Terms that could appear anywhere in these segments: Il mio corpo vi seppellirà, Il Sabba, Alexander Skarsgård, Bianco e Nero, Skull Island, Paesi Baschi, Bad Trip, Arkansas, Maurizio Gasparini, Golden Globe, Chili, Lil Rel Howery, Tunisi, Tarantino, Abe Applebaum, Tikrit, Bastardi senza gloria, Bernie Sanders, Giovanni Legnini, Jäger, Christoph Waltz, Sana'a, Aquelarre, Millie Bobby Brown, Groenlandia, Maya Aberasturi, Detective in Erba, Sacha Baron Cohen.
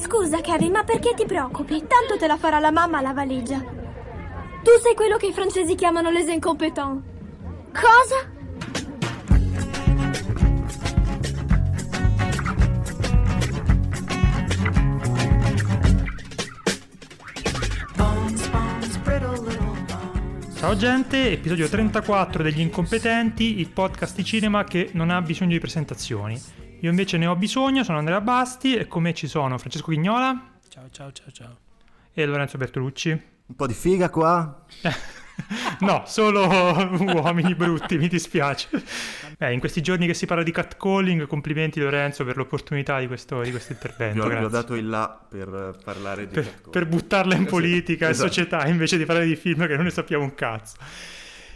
Scusa, Kevin, ma perché ti preoccupi? Tanto te la farà la mamma la valigia. Tu sei quello che i francesi chiamano les incompétents. Cosa? Ciao gente, episodio 34 degli Incompetenti, il podcast di cinema che non ha bisogno di presentazioni. Io invece ne ho bisogno, sono Andrea Basti e con me ci sono Francesco Vignola. Ciao ciao ciao ciao. E Lorenzo Bertolucci. Un po' di figa qua? No, solo uomini brutti, mi dispiace. In questi giorni che si parla di catcalling, complimenti Lorenzo per l'opportunità di questo intervento. Vi ho dato il là per parlare di catcalling. Per buttarla in politica, esatto. E società, invece di parlare di film che non ne sappiamo un cazzo.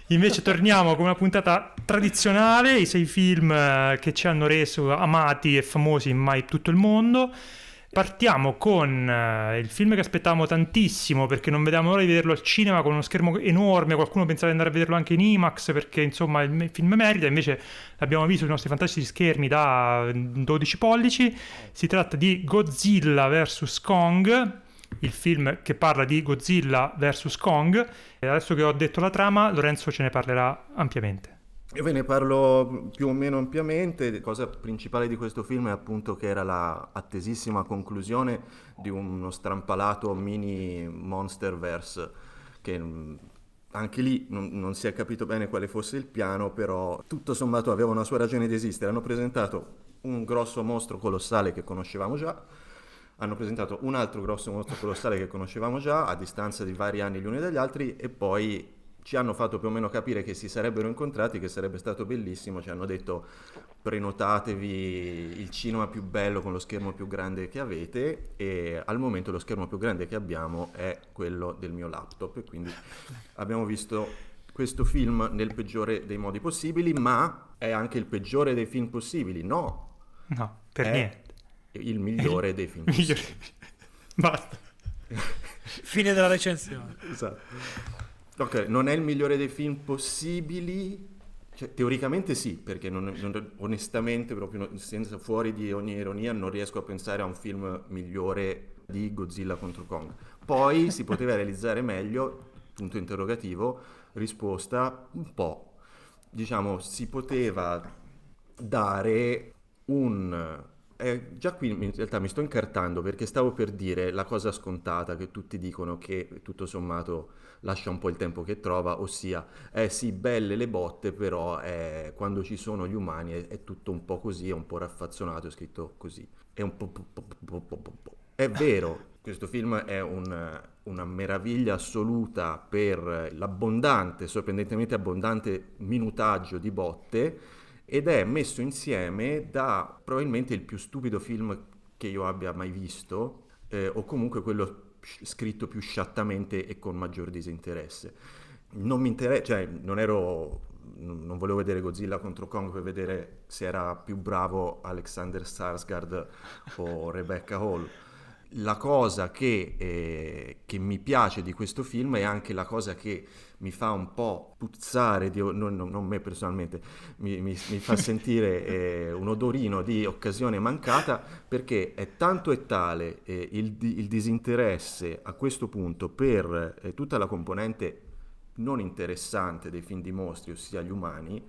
Invece torniamo con una puntata tradizionale, i 6 film che ci hanno reso amati e famosi in mai tutto il mondo. Partiamo con il film che aspettavamo tantissimo perché non vedevamo l'ora di vederlo al cinema con uno schermo enorme, qualcuno pensava di andare a vederlo anche in IMAX perché insomma il film merita, invece l'abbiamo visto sui nostri fantastici schermi da 12 pollici, si tratta di Godzilla vs Kong, il film che parla di Godzilla vs Kong e adesso che ho detto la trama Lorenzo ce ne parlerà ampiamente. Io ve ne parlo più o meno ampiamente. La cosa principale di questo film è appunto che era la attesissima conclusione di uno strampalato mini Monsterverse che anche lì non si è capito bene quale fosse il piano, però tutto sommato aveva una sua ragione di esistere. Hanno presentato un grosso mostro colossale che conoscevamo già, hanno presentato un altro grosso mostro colossale che conoscevamo già a distanza di vari anni gli uni dagli altri e poi ci hanno fatto più o meno capire che si sarebbero incontrati, che sarebbe stato bellissimo, ci hanno detto prenotatevi il cinema più bello con lo schermo più grande che avete e al momento lo schermo più grande che abbiamo è quello del mio laptop e quindi abbiamo visto questo film nel peggiore dei modi possibili, ma è anche il peggiore dei film possibili, no, per niente, il migliore dei film possibili. Basta. Fine della recensione. Esatto. Ok, non è il migliore dei film possibili, cioè, teoricamente sì, perché non, onestamente, proprio senza, fuori di ogni ironia, non riesco a pensare a un film migliore di Godzilla contro Kong. Poi si poteva realizzare meglio, punto interrogativo, risposta un po'. Diciamo, si poteva dare un... già qui in realtà mi sto incartando perché stavo per dire la cosa scontata che tutti dicono che tutto sommato lascia un po' il tempo che trova, ossia sì, belle le botte, però quando ci sono gli umani è tutto un po' così, è un po' raffazzonato, è scritto così, è un po'. È vero, questo film è una meraviglia assoluta per l'abbondante, sorprendentemente abbondante minutaggio di botte ed è messo insieme da probabilmente il più stupido film che io abbia mai visto, o comunque quello scritto più sciattamente e con maggior disinteresse. Non mi interessa, cioè non volevo vedere Godzilla contro Kong per vedere se era più bravo Alexander Skarsgård o Rebecca Hall. La cosa che mi piace di questo film è anche la cosa che mi fa un po' puzzare, non me personalmente, mi fa sentire un odorino di occasione mancata, perché è tanto e tale il disinteresse a questo punto per tutta la componente non interessante dei film di mostri, ossia gli umani,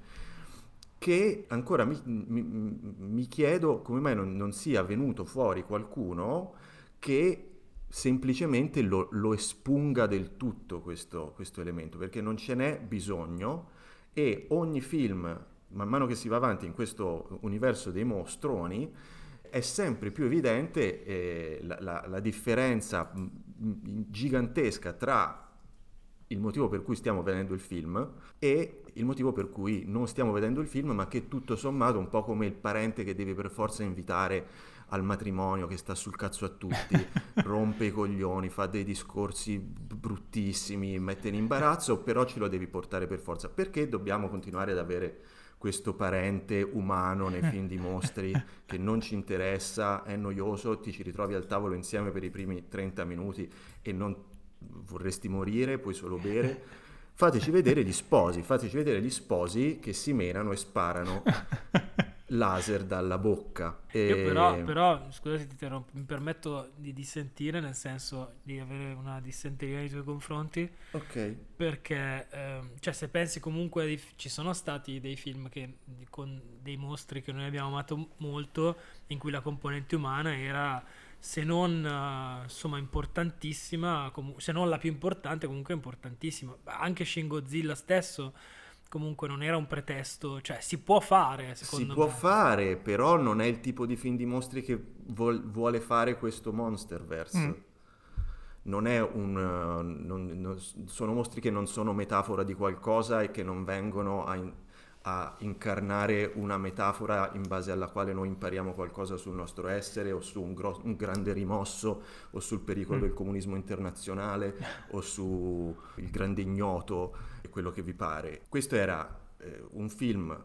che ancora mi chiedo come mai non sia venuto fuori qualcuno che semplicemente lo espunga del tutto questo elemento, perché non ce n'è bisogno e ogni film, man mano che si va avanti in questo universo dei mostroni, è sempre più evidente la differenza gigantesca tra il motivo per cui stiamo vedendo il film e il motivo per cui non stiamo vedendo il film, ma che tutto sommato un po' come il parente che devi per forza invitare al matrimonio, che sta sul cazzo a tutti, rompe i coglioni, fa dei discorsi bruttissimi, mette in imbarazzo, però ce lo devi portare per forza. Perché dobbiamo continuare ad avere questo parente umano nei film di mostri che non ci interessa, è noioso, ti ci ritrovi al tavolo insieme per i primi 30 minuti e non vorresti morire, puoi solo bere. Fateci vedere gli sposi che si menano e sparano. laser dalla bocca. Io però scusa se ti interrompo, mi permetto di dissentire, nel senso di avere una dissenteria nei tuoi confronti, ok, perché cioè, se pensi comunque ci sono stati dei film che con dei mostri che noi abbiamo amato molto, in cui la componente umana era, se non insomma importantissima, se non la più importante, comunque importantissima. Anche Shin Godzilla stesso comunque non era un pretesto, cioè si può fare, secondo me. Si può fare, però non è il tipo di film di mostri che vuole fare questo Monsterverse. Non è un sono mostri che non sono metafora di qualcosa e che non vengono a incarnare una metafora in base alla quale noi impariamo qualcosa sul nostro essere, o su un grande rimosso, o sul pericolo del comunismo internazionale, o su il grande ignoto, quello che vi pare. Questo era un film,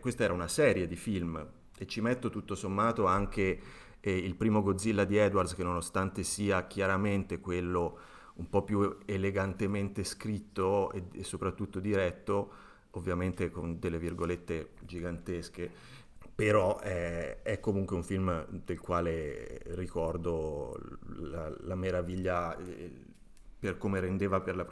questa era una serie di film, e ci metto tutto sommato anche il primo Godzilla di Edwards, che nonostante sia chiaramente quello un po' più elegantemente scritto e soprattutto diretto, ovviamente con delle virgolette gigantesche, però è comunque un film del quale ricordo la meraviglia per come rendeva per la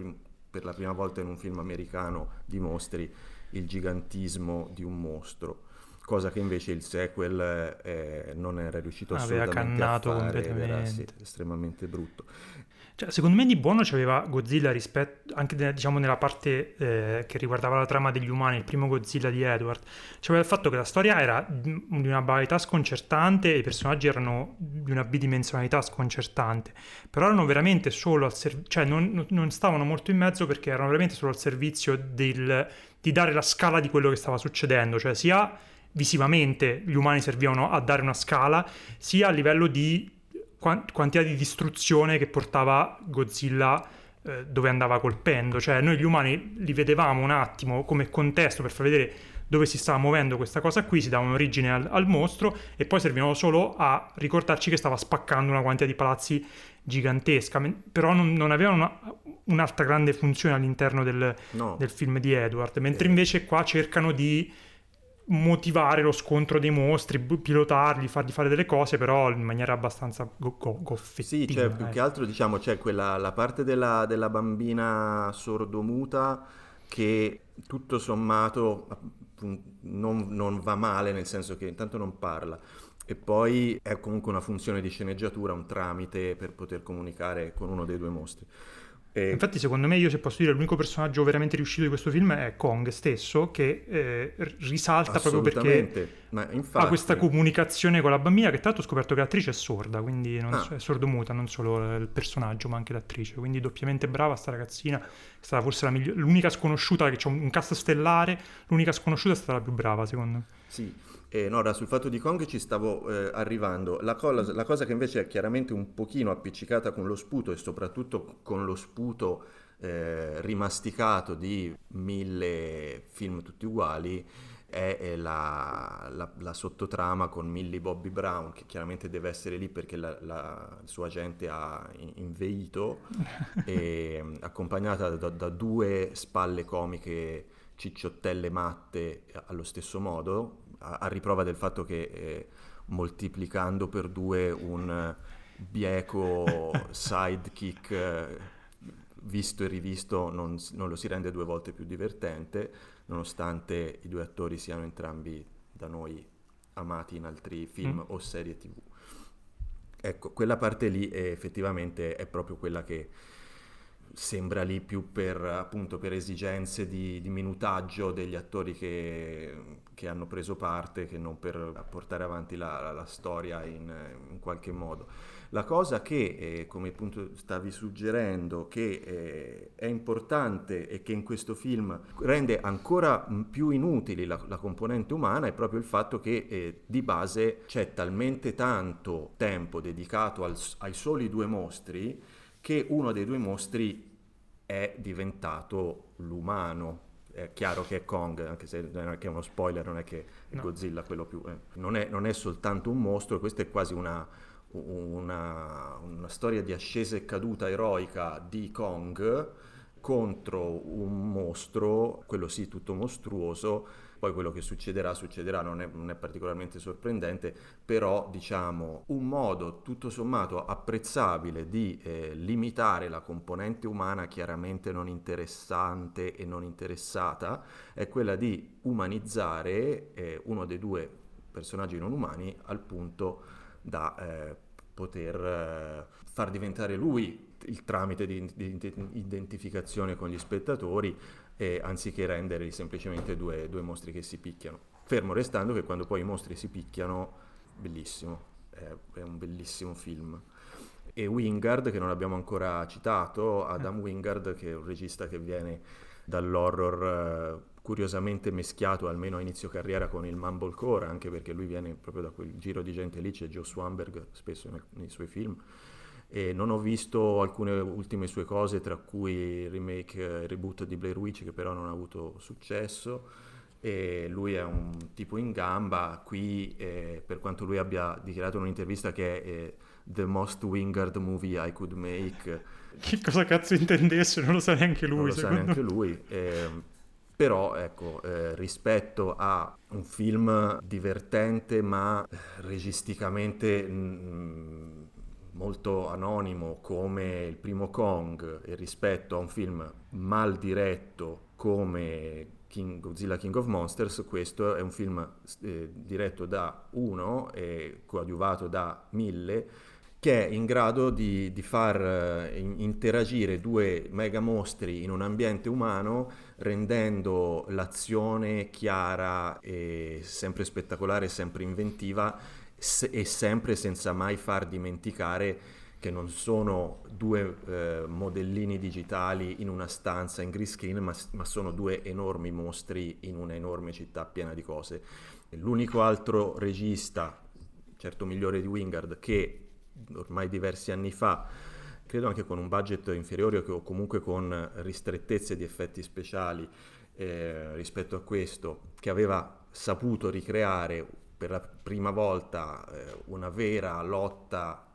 prima volta in un film americano di mostri il gigantismo di un mostro, cosa che invece il sequel non era riuscito assolutamente a fare, completamente. Era estremamente brutto. Cioè, secondo me di buono c'aveva Godzilla rispetto anche diciamo nella parte che riguardava la trama degli umani, il primo Godzilla di Edward, c'aveva il fatto che la storia era di una banalità sconcertante e i personaggi erano di una bidimensionalità sconcertante, però erano veramente solo al cioè non stavano molto in mezzo, perché erano veramente solo al servizio di dare la scala di quello che stava succedendo, cioè sia visivamente gli umani servivano a dare una scala, sia a livello di quantità di distruzione che portava Godzilla dove andava colpendo. Cioè noi gli umani li vedevamo un attimo come contesto per far vedere dove si stava muovendo questa cosa qui, si davano origine al mostro, e poi servivano solo a ricordarci che stava spaccando una quantità di palazzi gigantesca, però non avevano un'altra grande funzione all'interno del film di Edward, mentre invece qua cercano di motivare lo scontro dei mostri, pilotarli, fargli fare delle cose, però in maniera abbastanza goffettina. Sì, cioè, più che altro diciamo c'è quella la parte della bambina sordomuta che tutto sommato non va male, nel senso che intanto non parla, e poi è comunque una funzione di sceneggiatura, un tramite per poter comunicare con uno dei due mostri. Infatti secondo me, io se posso dire, l'unico personaggio veramente riuscito di questo film è Kong stesso, che risalta proprio perché ha questa comunicazione con la bambina, che tra l'altro ho scoperto che l'attrice è sorda, quindi è sordomuta, non solo il personaggio ma anche l'attrice, quindi doppiamente brava sta ragazzina, è stata forse l'unica sconosciuta, che c'è un cast stellare, l'unica sconosciuta è stata la più brava secondo me. Sì. Nora, sul fatto di Kong ci stavo arrivando. La cosa che invece è chiaramente un pochino appiccicata con lo sputo, e soprattutto con lo sputo rimasticato di 1000 film tutti uguali, è la sottotrama con Millie Bobby Brown, che chiaramente deve essere lì perché la sua gente ha inveito, accompagnata da due spalle comiche cicciottelle matte allo stesso modo, a riprova del fatto che moltiplicando per due un bieco sidekick visto e rivisto non lo si rende due volte più divertente, nonostante i due attori siano entrambi da noi amati in altri film o serie TV. Ecco, quella parte lì effettivamente è proprio quella che sembra lì più per, appunto, per esigenze di minutaggio degli attori che hanno preso parte, che non per portare avanti la storia in qualche modo. La cosa che, come appunto stavi suggerendo, che è importante e che in questo film rende ancora più inutili la componente umana, è proprio il fatto che di base c'è talmente tanto tempo dedicato ai soli due mostri, che uno dei due mostri è diventato l'umano. È chiaro che è Kong, anche se non è che è uno spoiler, non è che è Godzilla quello più... Non è soltanto un mostro, questa è quasi una storia di ascesa e caduta eroica di Kong contro un mostro, quello sì tutto mostruoso, poi quello che succederà, non è particolarmente sorprendente, però diciamo un modo tutto sommato apprezzabile di limitare la componente umana chiaramente non interessante e non interessata è quella di umanizzare uno dei due personaggi non umani al punto da poter far diventare lui il tramite di identificazione con gli spettatori, anziché renderli semplicemente due mostri che si picchiano. Fermo restando che quando poi i mostri si picchiano, bellissimo, è un bellissimo film. E Wingard, che non abbiamo ancora citato, Adam Wingard, che è un regista che viene dall'horror curiosamente mischiato, almeno a inizio carriera, con il mumblecore, anche perché lui viene proprio da quel giro di gente lì, c'è Joe Swanberg spesso nei suoi film. E non ho visto alcune ultime sue cose, tra cui remake, reboot di Blair Witch, che però non ha avuto successo, e lui è un tipo in gamba qui, per quanto lui abbia dichiarato in un'intervista che è the most Wingard movie I could make. Che cosa cazzo intendesse? Non lo sa neanche lui. Però ecco, rispetto a un film divertente ma registicamente molto anonimo come il primo Kong, e rispetto a un film mal diretto come Godzilla King of Monsters, questo è un film diretto da uno e coadiuvato da 1000, che è in grado di far interagire due mega mostri in un ambiente umano, rendendo l'azione chiara e sempre spettacolare, sempre inventiva e sempre senza mai far dimenticare che non sono due modellini digitali in una stanza in green screen, ma sono due enormi mostri in una enorme città piena di cose. L'unico altro regista, certo migliore di Wingard, che ormai diversi anni fa, credo anche con un budget inferiore o comunque con ristrettezze di effetti speciali rispetto a questo, che aveva saputo ricreare per la prima volta una vera lotta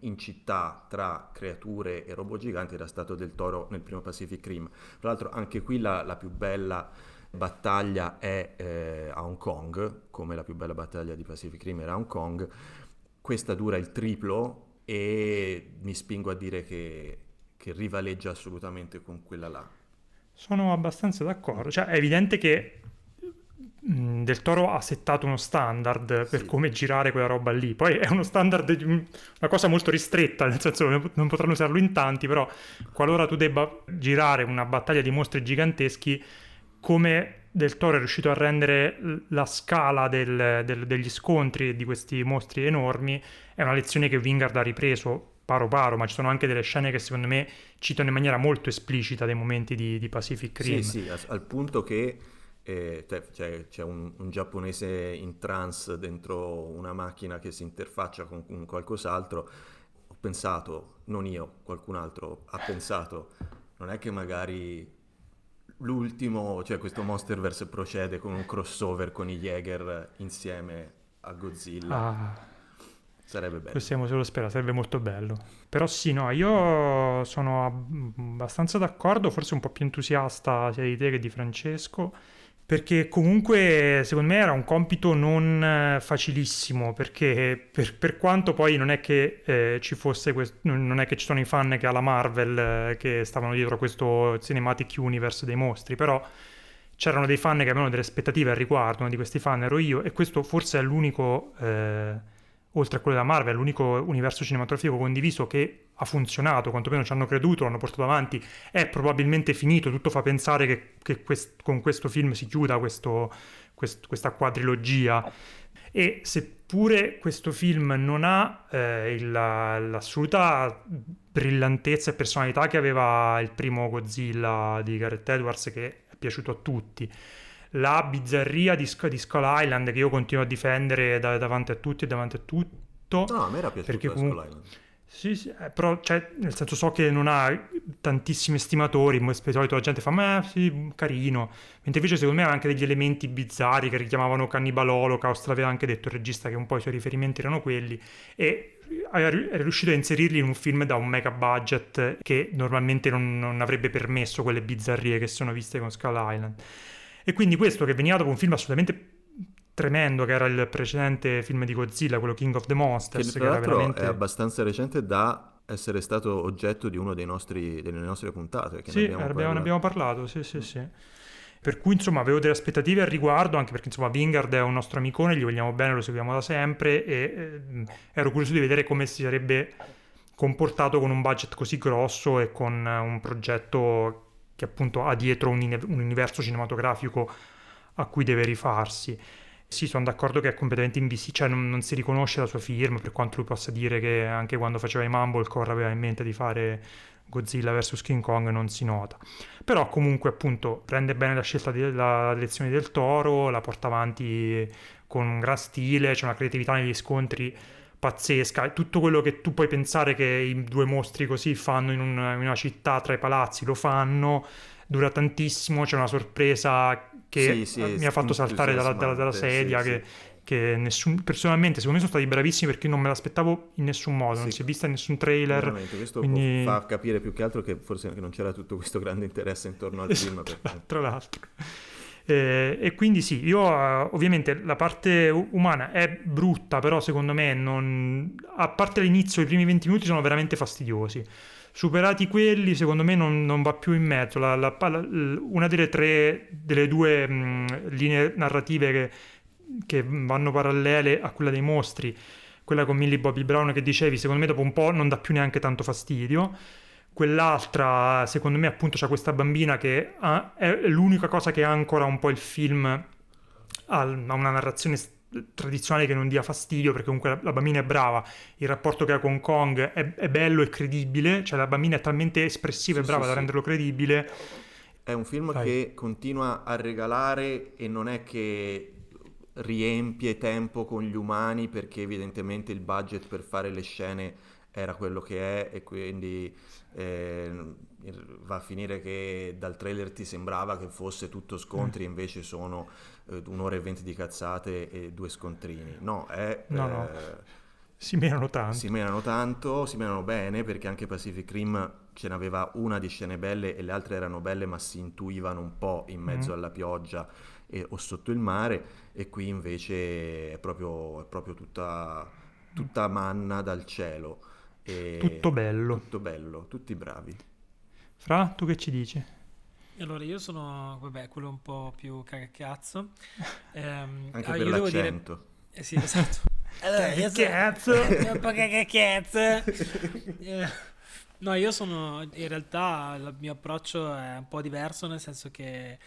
in città tra creature e robot giganti, era stato Del Toro nel primo Pacific Rim. Tra l'altro anche qui la più bella battaglia è a Hong Kong, come la più bella battaglia di Pacific Rim era a Hong Kong. Questa dura il triplo e mi spingo a dire che rivaleggia assolutamente con quella là. Sono abbastanza d'accordo, cioè è evidente che Del Toro ha settato uno standard per come girare quella roba lì. Poi è uno standard, una cosa molto ristretta, nel senso non potranno usarlo in tanti, però qualora tu debba girare una battaglia di mostri giganteschi, come Del Toro è riuscito a rendere la scala degli scontri di questi mostri enormi, è una lezione che Wingard ha ripreso paro paro, ma ci sono anche delle scene che secondo me citano in maniera molto esplicita dei momenti di Pacific Rim. Al punto che c'è un giapponese in trance dentro una macchina che si interfaccia con qualcos'altro. Ho pensato, non io, qualcun altro ha pensato, non è che magari l'ultimo, cioè questo Monsterverse procede con un crossover con i Jäger insieme a Godzilla? Sarebbe bello. Possiamo solo sperare, sarebbe molto bello. Però sì, no, io sono abbastanza d'accordo, forse un po' più entusiasta sia di te che di Francesco, perché comunque secondo me era un compito non facilissimo, perché per quanto poi non è che ci fosse non è che ci sono i fan che alla Marvel che stavano dietro a questo Cinematic Universe dei mostri, però c'erano dei fan che avevano delle aspettative al riguardo. Uno di questi fan ero io, e questo forse è l'unico, oltre a quello della Marvel, l'unico universo cinematografico condiviso che ha funzionato, quantomeno ci hanno creduto, l'hanno portato avanti. È probabilmente finito, tutto fa pensare che con questo film si chiuda questa quadrilogia, e seppure questo film non ha l'assoluta brillantezza e personalità che aveva il primo Godzilla di Garrett Edwards, che è piaciuto a tutti, la bizzarria di Skull Island, che io continuo a difendere davanti a tutti e davanti a tutto. No, a me era piaciuto Skull Island. Sì, però cioè, nel senso, so che non ha tantissimi estimatori, di solito la gente fa ma sì, carino, mentre invece secondo me ha anche degli elementi bizzarri che richiamavano Cannibal Holocaust, l'aveva anche detto il regista che un po' i suoi riferimenti erano quelli, e è riuscito a inserirli in un film da un mega budget che normalmente non avrebbe permesso quelle bizzarrie che sono viste con Skull Island. E quindi questo, che veniva dopo un film assolutamente tremendo, che era il precedente film di Godzilla, quello King of the Monsters, che era veramente... è abbastanza recente da essere stato oggetto di uno dei nostri, delle nostre puntate, che sì, ne abbiamo parlato. Sì. Per cui insomma avevo delle aspettative al riguardo, anche perché insomma Wingard è un nostro amicone, gli vogliamo bene, lo seguiamo da sempre, e ero curioso di vedere come si sarebbe comportato con un budget così grosso e con un progetto che appunto ha dietro un universo cinematografico a cui deve rifarsi. Sì, sono d'accordo che è completamente invisibile, cioè non si riconosce la sua firma, per quanto lui possa dire che anche quando faceva i Mumblecore aveva in mente di fare Godzilla vs King Kong, non si nota. Però comunque appunto prende bene la scelta della lezione del Toro, la porta avanti con un gran stile, c'è una creatività negli scontri pazzesca, tutto quello che tu puoi pensare che i due mostri così fanno in una città tra i palazzi, lo fanno, dura tantissimo, c'è una sorpresa che mi ha fatto saltare dalla sedia, che nessun, personalmente secondo me sono stati bravissimi, perché non me l'aspettavo in nessun modo, non si è vista in nessun trailer, questo quindi... fa capire più che altro che forse anche non c'era tutto questo grande interesse intorno al film, perché... tra l'altro e quindi sì, io ovviamente la parte umana è brutta, però secondo me non... a parte l'inizio, i primi 20 minuti sono veramente fastidiosi, superati quelli secondo me non va più in mezzo, una delle due linee narrative che vanno parallele a quella dei mostri, quella con Millie Bobby Brown che dicevi, secondo me dopo un po' non dà più neanche tanto fastidio. Quell'altra, secondo me, appunto c'è questa bambina che è l'unica cosa che ancora un po' il film a una narrazione tradizionale che non dia fastidio, perché comunque la bambina è brava, il rapporto che ha con Kong è bello e credibile, cioè la bambina è talmente espressiva e brava da renderlo credibile. È un film che continua a regalare e non è che riempie tempo con gli umani, perché evidentemente il budget per fare le scene era quello che è, e quindi va a finire che dal trailer ti sembrava che fosse tutto scontri, invece sono 1 ora e 20 di cazzate e 2 scontrini. No. Si menano tanto, si menano bene, perché anche Pacific Rim ce n'aveva una di scene belle e le altre erano belle ma si intuivano un po' in mezzo alla pioggia o sotto il mare, e qui invece è proprio tutta manna dal cielo. E tutto bello, tutti bravi. Fra, tu che ci dici? Allora, io sono quello un po' più cagacazzo, anche per l'accento dire... sì, esatto. Allora, io sono un po' cagacazzo. No, io sono, in realtà il mio approccio è un po' diverso, nel senso che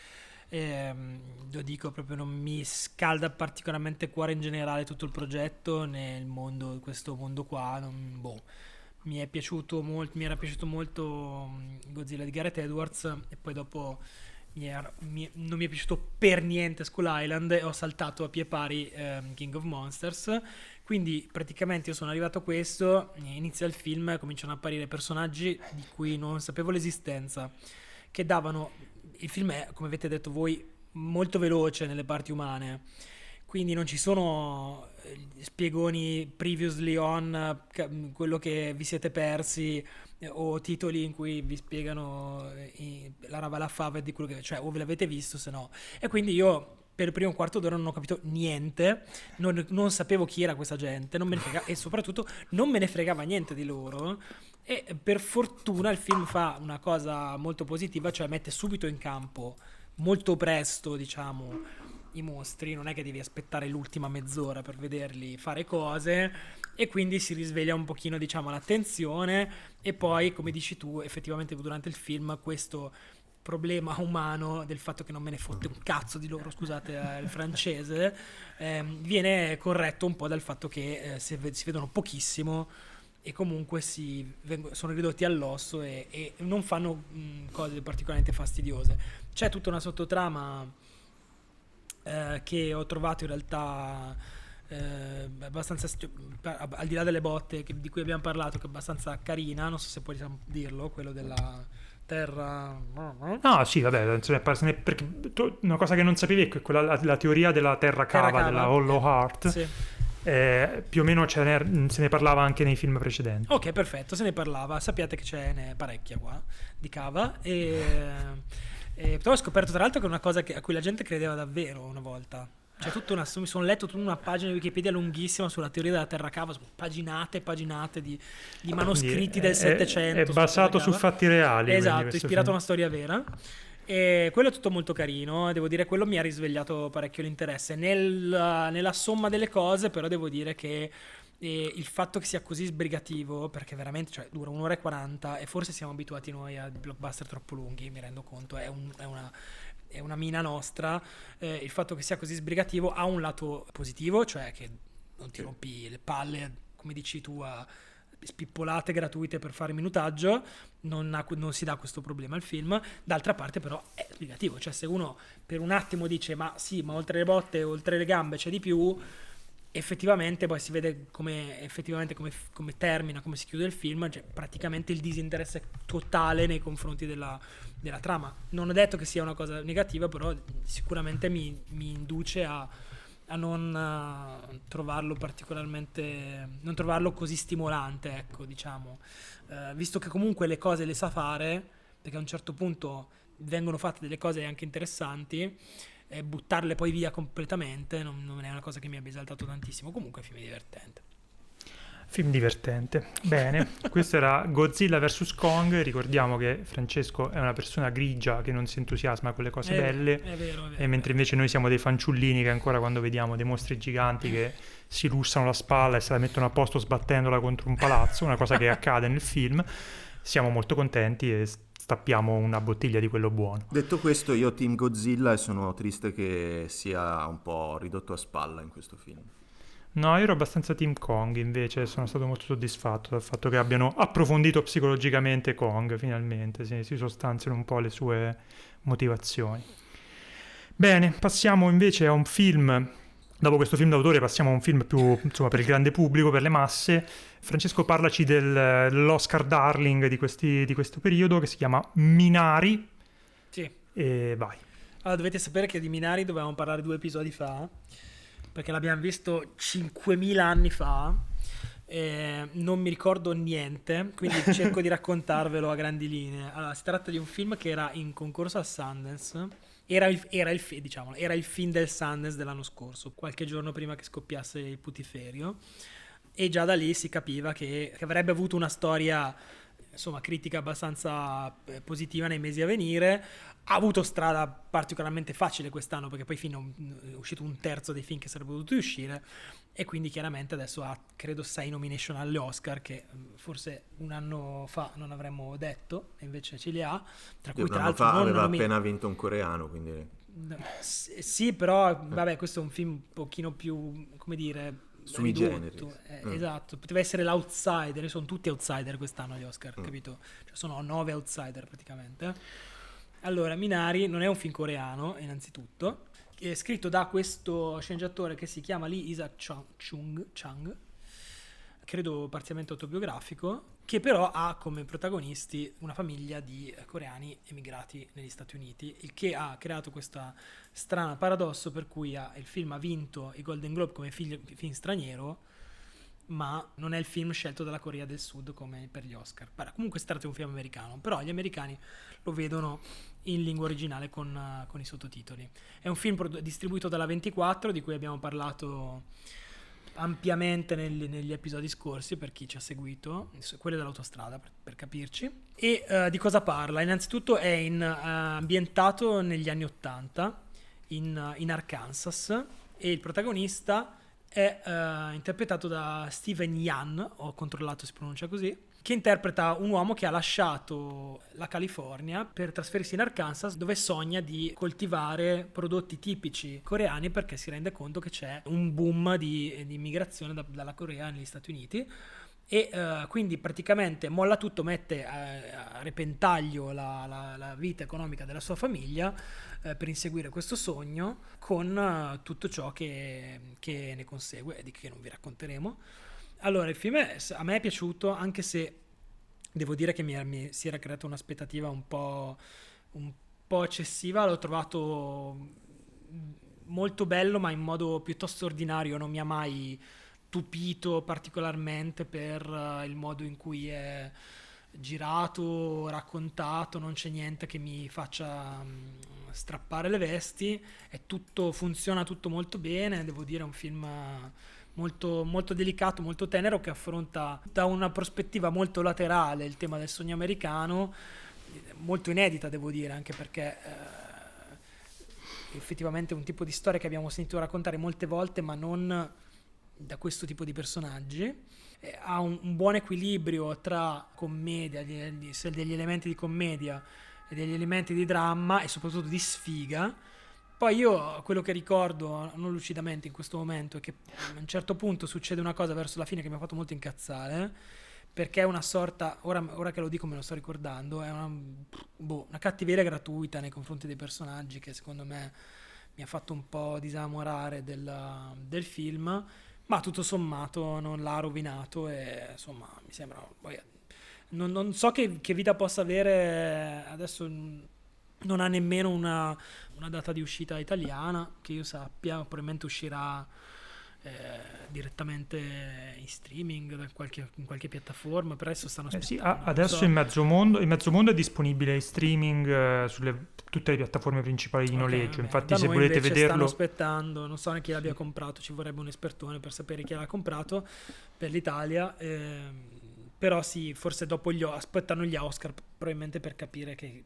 lo dico proprio, non mi scalda particolarmente il cuore in generale tutto il progetto, né il mondo, questo mondo qua mi è piaciuto molto, mi era piaciuto molto Godzilla di Garrett Edwards, e poi dopo non mi è piaciuto per niente Skull Island, e ho saltato a pie pari King of Monsters. Quindi praticamente io sono arrivato a questo, inizia il film, cominciano a apparire personaggi di cui non sapevo l'esistenza, che davano... Il film è, come avete detto voi, molto veloce nelle parti umane, quindi non ci sono spiegoni previously on, quello che vi siete persi, o titoli in cui vi spiegano la roba, la fava di quello che... cioè o ve l'avete visto, se no. E quindi io per il primo quarto d'ora non ho capito niente, non sapevo chi era questa gente, non me ne frega, e soprattutto non me ne fregava niente di loro. E per fortuna il film fa una cosa molto positiva, cioè mette subito in campo, molto presto, diciamo, i mostri. Non è che devi aspettare l'ultima mezz'ora per vederli fare cose, e quindi si risveglia un pochino, diciamo, l'attenzione. E poi, come dici tu, effettivamente durante il film questo problema umano del fatto che non me ne fotte un cazzo di loro, scusate il francese, viene corretto un po' dal fatto che si vedono pochissimo, e comunque sono ridotti all'osso e non fanno cose particolarmente fastidiose. C'è tutta una sottotrama che ho trovato in realtà abbastanza, al di là delle botte di cui abbiamo parlato, che è abbastanza carina, non so se puoi dirlo, quello della terra... No, sì, vabbè, perché una cosa che non sapevi è quella, la teoria della terra cava, della Hollow Heart, sì. più o meno se ne parlava anche nei film precedenti. Ok, perfetto, se ne parlava. Sappiate che ce n'è parecchia qua di cava. E però ho scoperto tra l'altro che è una cosa a cui la gente credeva davvero una volta. C'è tutta una, mi sono letto tutta una pagina di Wikipedia lunghissima sulla teoria della terra cava, paginate e paginate di manoscritti del Settecento. È basato su fatti reali. Esatto, ispirato a una storia vera. E quello è tutto molto carino, devo dire, quello mi ha risvegliato parecchio l'interesse. Nella somma delle cose, però, devo dire che il fatto che sia così sbrigativo, perché veramente, cioè, dura 1 ora e 40, e forse siamo abituati noi a blockbuster troppo lunghi, mi rendo conto, è una mina nostra. Il fatto che sia così sbrigativo ha un lato positivo, cioè che non ti rompi le palle, come dici tu, a spippolate gratuite per fare minutaggio. Non si dà questo problema al film. D'altra parte però è sbrigativo, cioè se uno per un attimo dice ma sì, ma oltre le botte, oltre le gambe c'è di più, effettivamente poi si vede come termina, come si chiude il film, cioè praticamente il disinteresse totale nei confronti della trama. Non ho detto che sia una cosa negativa, però sicuramente mi induce a non trovarlo particolarmente, non trovarlo così stimolante, ecco, diciamo, visto che comunque le cose le sa fare, perché a un certo punto vengono fatte delle cose anche interessanti, e buttarle poi via completamente non è una cosa che mi abbia esaltato tantissimo. Comunque è un film divertente. Film divertente. Bene, questo era Godzilla vs Kong. Ricordiamo che Francesco è una persona grigia che non si entusiasma con le cose belle, è vero, mentre invece noi siamo dei fanciullini che ancora quando vediamo dei mostri giganti che si lussano la spalla e se la mettono a posto sbattendola contro un palazzo, una cosa che accade nel film, siamo molto contenti e stappiamo una bottiglia di quello buono. Detto questo, io team Godzilla e sono triste che sia un po' ridotto a spalla in questo film. No, io ero abbastanza team Kong, invece sono stato molto soddisfatto dal fatto che abbiano approfondito psicologicamente Kong, finalmente si sostanziano un po' le sue motivazioni. Bene, passiamo invece a un film, dopo questo film d'autore passiamo a un film più, insomma, per il grande pubblico, per le masse. Francesco, parlaci dell'Oscar Darling di questo periodo, che si chiama Minari. Sì. E vai. Allora, dovete sapere che di Minari dovevamo parlare 2 episodi fa, perché l'abbiamo visto 5.000 anni fa, non mi ricordo niente, quindi cerco di raccontarvelo a grandi linee. Allora, si tratta di un film che era in concorso a Sundance, era il film del Sundance dell'anno scorso, qualche giorno prima che scoppiasse il putiferio, e già da lì si capiva che avrebbe avuto una storia, insomma, critica abbastanza positiva nei mesi a venire. Ha avuto strada particolarmente facile quest'anno, perché poi è uscito 1/3 dei film che sarebbero dovuti uscire, e quindi chiaramente adesso ha, credo, 6 nomination alle Oscar, che forse un anno fa non avremmo detto, e invece ce li ha, tra cui, tra l'altro, aveva appena vinto un coreano, quindi sì, però vabbè, questo è un film un pochino più, come dire, sui generi. Esatto, poteva essere l'outsider. Sono tutti outsider quest'anno gli Oscar, capito? Cioè sono 9 outsider praticamente. Allora, Minari non è un film coreano, innanzitutto. È scritto da questo sceneggiatore che si chiama Lee Isaac Chung, credo parzialmente autobiografico, che però ha come protagonisti una famiglia di coreani emigrati negli Stati Uniti, il che ha creato questo strano paradosso per cui il film ha vinto i Golden Globe come film straniero, ma non è il film scelto dalla Corea del Sud come per gli Oscar. Comunque si tratta di un film americano, però gli americani lo vedono in lingua originale con i sottotitoli. È un film distribuito dalla 24, di cui abbiamo parlato ampiamente negli episodi scorsi, per chi ci ha seguito, quelle dell'autostrada, per capirci. E di cosa parla? Innanzitutto è ambientato negli anni 80 in Arkansas, e il protagonista è interpretato da Steven Yeun, ho controllato si pronuncia così, che interpreta un uomo che ha lasciato la California per trasferirsi in Arkansas, dove sogna di coltivare prodotti tipici coreani, perché si rende conto che c'è un boom di immigrazione dalla Corea negli Stati Uniti, e quindi praticamente molla tutto, mette a repentaglio la vita economica della sua famiglia per inseguire questo sogno, con tutto ciò che ne consegue, e di che non vi racconteremo. Allora, il film a me è piaciuto, anche se devo dire che mi si era creata un'aspettativa un po' eccessiva. L'ho trovato molto bello, ma in modo piuttosto ordinario. Non mi ha mai stupito particolarmente per il modo in cui è girato, raccontato, non c'è niente che mi faccia strappare le vesti, è tutto, funziona tutto molto bene, devo dire è un film molto, molto delicato, molto tenero, che affronta da una prospettiva molto laterale il tema del sogno americano, molto inedita devo dire, anche perché effettivamente è un tipo di storia che abbiamo sentito raccontare molte volte ma non da questo tipo di personaggi. Ha un buon equilibrio tra commedia, degli elementi di commedia e degli elementi di dramma e soprattutto di sfiga. Poi io quello che ricordo, non lucidamente in questo momento, è che a un certo punto succede una cosa verso la fine che mi ha fatto molto incazzare, perché è una sorta, ora che lo dico me lo sto ricordando, è una cattiveria gratuita nei confronti dei personaggi che secondo me mi ha fatto un po' disamorare del film, ma tutto sommato non l'ha rovinato e insomma mi sembra, non so che vita possa avere adesso, non ha nemmeno una data di uscita italiana che io sappia, probabilmente uscirà direttamente in streaming in qualche piattaforma, per adesso stanno aspettando. Sì, adesso so. il mezzomondo è disponibile in streaming sulle tutte le piattaforme principali di noleggio, infatti da se volete vederlo stanno aspettando, non so neanche chi l'abbia comprato, ci vorrebbe un espertone per sapere chi l'ha comprato per l'Italia, però sì, forse dopo aspettano gli Oscar probabilmente per capire che,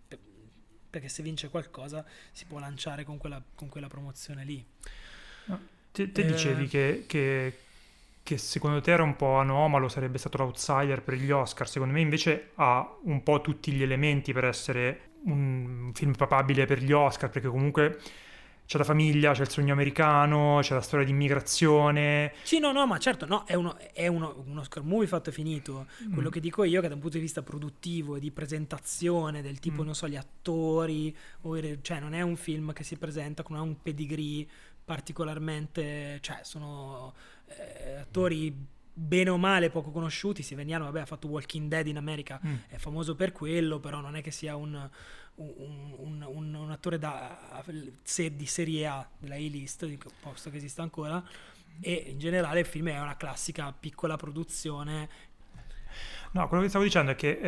perché se vince qualcosa si può lanciare con quella promozione lì. No. Te dicevi che secondo te era un po' anomalo, sarebbe stato l'outsider per gli Oscar. Secondo me invece ha un po' tutti gli elementi per essere un film papabile per gli Oscar, perché comunque c'è la famiglia, c'è il sogno americano, c'è la storia di immigrazione. Sì, no, ma certo, no, è uno Oscar movie fatto e finito. Quello che dico io è che da un punto di vista produttivo e di presentazione del tipo, non so, gli attori, cioè non è un film che si presenta con un pedigree particolarmente, cioè sono attori bene o male poco conosciuti. Sivegnano, vabbè, ha fatto Walking Dead in America, è famoso per quello, però non è che sia un attore di serie A della A-list, posto che esista ancora, e in generale il film è una classica piccola produzione. No, quello che stavo dicendo è che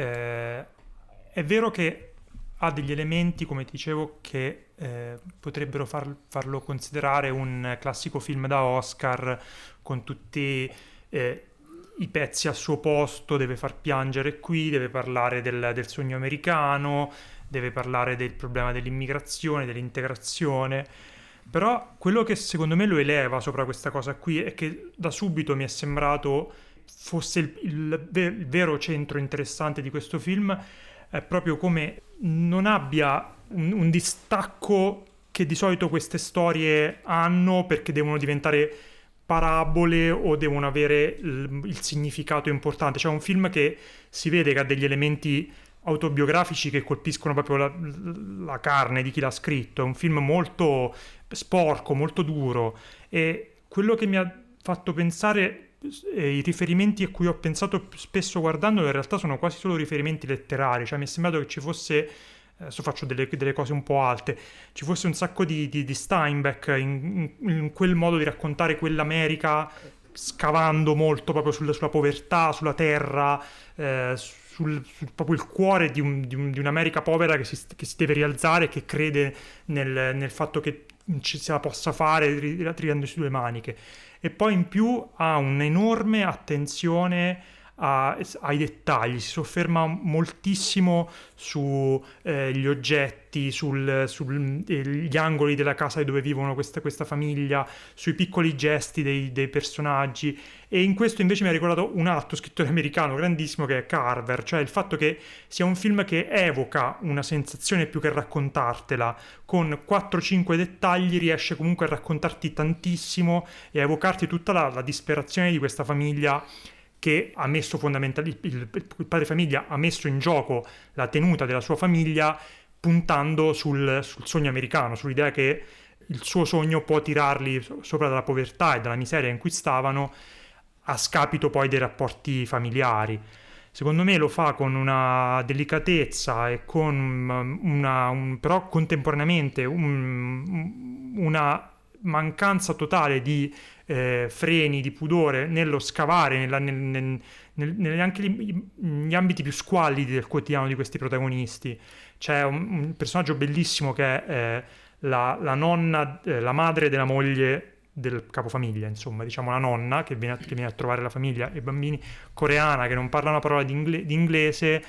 è vero che ha degli elementi, come ti dicevo, che potrebbero farlo considerare un classico film da Oscar, con tutti i pezzi al suo posto, deve far piangere qui, deve parlare del sogno americano, deve parlare del problema dell'immigrazione, dell'integrazione. Però quello che secondo me lo eleva sopra questa cosa qui è che da subito mi è sembrato fosse il vero centro interessante di questo film, è proprio come non abbia un distacco che di solito queste storie hanno, perché devono diventare parabole o devono avere il significato importante. Cioè un film che si vede che ha degli elementi autobiografici che colpiscono proprio la carne di chi l'ha scritto. È un film molto sporco, molto duro, e quello che mi ha fatto pensare, i riferimenti a cui ho pensato spesso guardandolo in realtà sono quasi solo riferimenti letterari. Cioè mi è sembrato che ci fosse, adesso faccio delle cose un po' alte, ci fosse un sacco di Steinbeck in quel modo di raccontare quell'America, scavando molto proprio sulla povertà, sulla terra, sul proprio il cuore di un'America povera che si deve rialzare, che crede nel fatto che ce la possa fare tirandosi le maniche. E poi in più ha un'enorme attenzione ai dettagli, si sofferma moltissimo su gli oggetti, gli angoli della casa dove vivono questa famiglia, sui piccoli gesti dei personaggi. E in questo invece mi ha ricordato un altro scrittore americano grandissimo che è Carver, cioè il fatto che sia un film che evoca una sensazione più che raccontartela, con 4-5 dettagli riesce comunque a raccontarti tantissimo e a evocarti tutta la disperazione di questa famiglia, che ha messo fondamentalmente, il padre famiglia ha messo in gioco la tenuta della sua famiglia puntando sul sogno americano, sull'idea che il suo sogno può tirarli sopra dalla povertà e dalla miseria in cui stavano, a scapito poi dei rapporti familiari. Secondo me lo fa con una delicatezza e con però contemporaneamente una mancanza totale di freni di pudore nello scavare anche gli ambiti più squallidi del quotidiano di questi protagonisti. C'è un personaggio bellissimo che è la nonna, la madre della moglie del capofamiglia, insomma, diciamo la nonna che viene a trovare la famiglia e i bambini, coreana, che non parla una parola di inglese